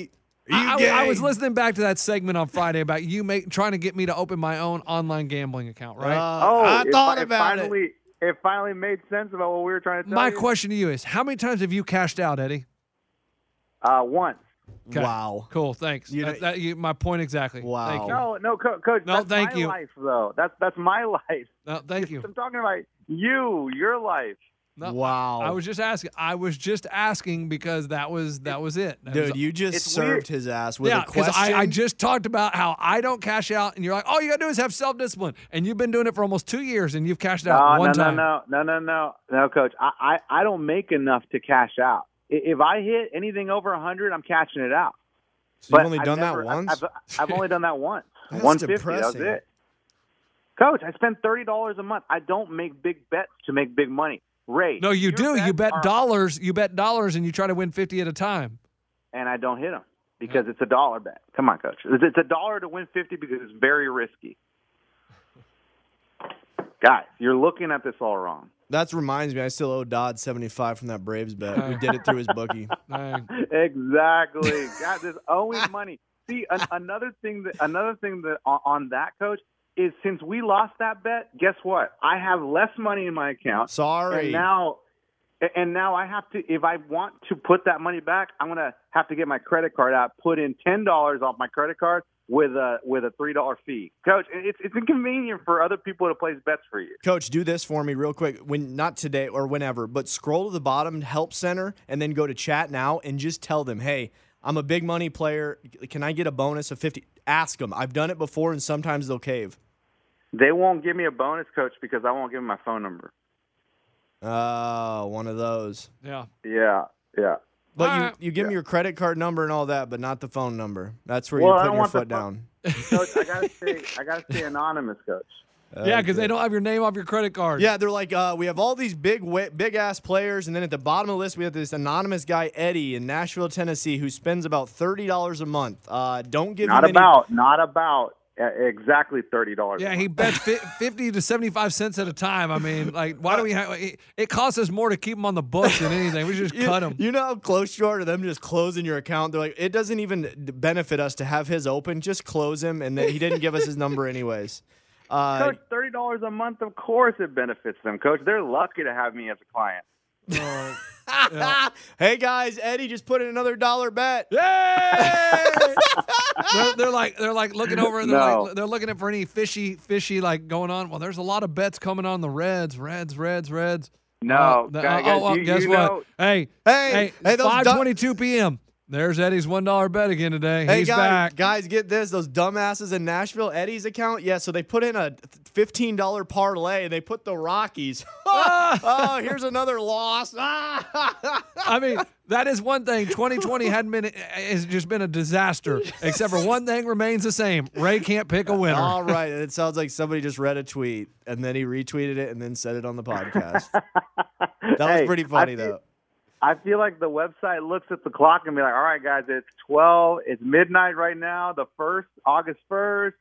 I, I, I was listening back to that segment on Friday about you make, trying to get me to open my own online gambling account, right? Uh, oh, I it, thought it about finally, it. It finally made sense about what we were trying to tell my you. My question to you is, how many times have you cashed out, Eddie? Uh, once. Okay. Wow. Cool, thanks. You, that, that, you, my point exactly. Wow. Thank you. No, no, co- Coach, no, that's thank my you. life, though. That's, that's my life. No, thank you. I'm talking about you, your life. No, wow! I was just asking. I was just asking because that was that was it. That Dude, was, you just served weird. his ass with yeah, a question. I, I just talked about how I don't cash out, and you're like, all you gotta do is have self-discipline, and you've been doing it for almost two years, and you've cashed out no, one no, time. No, no, no, no, no, no, Coach. I, I, I don't make enough to cash out. If I hit anything over one hundred, I'm cashing it out. So but you've only I've done never, that once. I've, I've, I've only done that once. That's one fifty. That's it. Coach, I spend thirty dollars a month. I don't make big bets to make big money. Ray, no, you do. You bet are, dollars. You bet dollars, and you try to win fifty at a time. And I don't hit them because yeah. it's a dollar bet. Come on, Coach. It's a dollar to win fifty because it's very risky. Guys, you're looking at this all wrong. That reminds me, I still owe Dodd seventy-five from that Braves bet. Dang. We did it through his bookie. Dang. Exactly. God, there's owing money. See, an, another thing that another thing that on, on that, Coach, is since we lost that bet, guess what? I have less money in my account. Sorry. And now, and now I have to, if I want to put that money back, I'm going to have to get my credit card out, put in ten dollars off my credit card with a with a three dollars fee. Coach, it's it's inconvenient for other people to place bets for you. Coach, do this for me real quick. When not today or whenever, but scroll to the bottom, Help Center, and then go to Chat Now and just tell them, hey, I'm a big money player. Can I get a bonus of fifty? Ask them. I've done it before, and sometimes they'll cave. They won't give me a bonus, Coach, because I won't give them my phone number. Oh, uh, one of those. Yeah. Yeah, yeah. But all you, right. you give yeah. them your credit card number and all that, but not the phone number. That's where well, you put your foot down. Coach, I gotta stay. I gotta stay anonymous, Coach. Uh, yeah, because they don't have your name off your credit card. Yeah, they're like, uh, we have all these big, big ass players, and then at the bottom of the list, we have this anonymous guy, Eddie, in Nashville, Tennessee, who spends about thirty dollars a month. Uh, don't give not him about, any- not about. Exactly thirty dollars. Yeah, he bets fifty to seventy-five cents at a time. I mean, like, why do we have – it costs us more to keep them on the books than anything. We just you, cut them. You know how close you are to them just closing your account? They're like, it doesn't even benefit us to have his open. Just close him, and then he didn't give us his number anyways. Uh, Coach, thirty dollars a month, of course it benefits them, Coach. They're lucky to have me as a client. Uh, yeah. Hey guys, Eddie just put in another dollar bet. Yay! they're, they're like they're like looking over and they're no. like they're looking at for any fishy fishy like going on. Well, there's a lot of bets coming on the Reds, Reds, Reds, Reds. No, uh, the, guys, oh, oh, you, guess you what? Know. Hey, hey, hey! five twenty-two p.m. There's Eddie's one dollar bet again today. Hey, He's guys, back. Guys, get this. Those dumbasses in Nashville, Eddie's account. Yeah, so they put in a fifteen dollars parlay, and they put the Rockies. Oh, here's another loss. I mean, that is one thing. twenty twenty hadn't been, it's just been a disaster, except for one thing remains the same. Ray can't pick a winner. All right. It sounds like somebody just read a tweet, and then he retweeted it and then said it on the podcast. That hey, was pretty funny, I though. Did- I feel like the website looks at the clock and be like, all right, guys, it's twelve. It's midnight right now, the first, August first,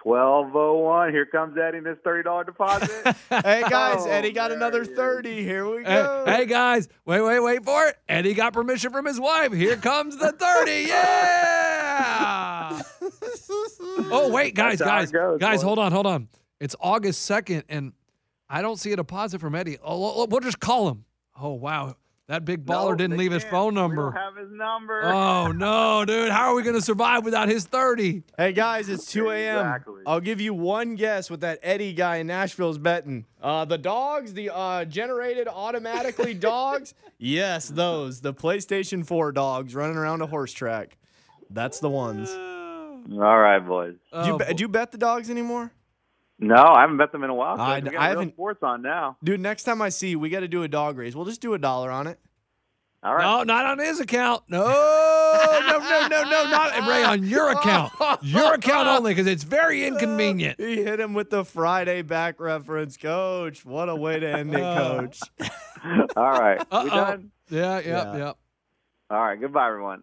twelve oh one. Here comes Eddie and his thirty dollars deposit. Hey, guys, oh, Eddie got another thirty. Here we go. Hey, hey, guys, wait, wait, wait for it. Eddie got permission from his wife. Here comes the thirty. Yeah. Oh, wait, guys, guys, goes, guys, boy. hold on, hold on. It's August second, and I don't see a deposit from Eddie. Oh, we'll just call him. Oh, wow. That big baller no, didn't leave can't. his phone number. We don't have his number. Oh, no, dude. How are we going to survive without his thirty? Hey, guys, it's two a.m. Exactly. I'll give you one guess with that Eddie guy in Nashville's betting. Uh, the dogs, the uh, generated automatically dogs. Yes, those. The PlayStation four dogs running around a horse track. That's the ones. All right, boys. Oh, do, you be- boy. do you bet the dogs anymore? No, I haven't bet them in a while. I, we got I haven't. Sports on now, dude. Next time I see you, we got to do a dog race. We'll just do a dollar on it. All right. No, not on his account. No, no, no, no, no, not Ray on your account. Your account only, because it's very inconvenient. He hit him with the Friday back reference, Coach. What a way to end it, Coach. All right. Uh-oh. We done? Yeah, yeah, yeah, yeah. All right. Goodbye, everyone.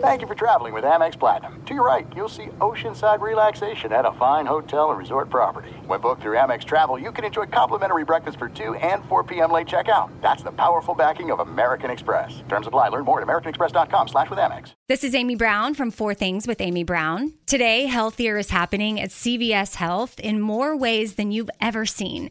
Thank you for traveling with Amex Platinum. To your right, you'll see oceanside relaxation at a fine hotel and resort property. When booked through Amex Travel, you can enjoy complimentary breakfast for two and four p.m. late checkout. That's the powerful backing of American Express. Terms apply. Learn more at american express dot com slash with Amex. This is Amy Brown from Four Things with Amy Brown. Today, healthier is happening at C V S Health in more ways than you've ever seen.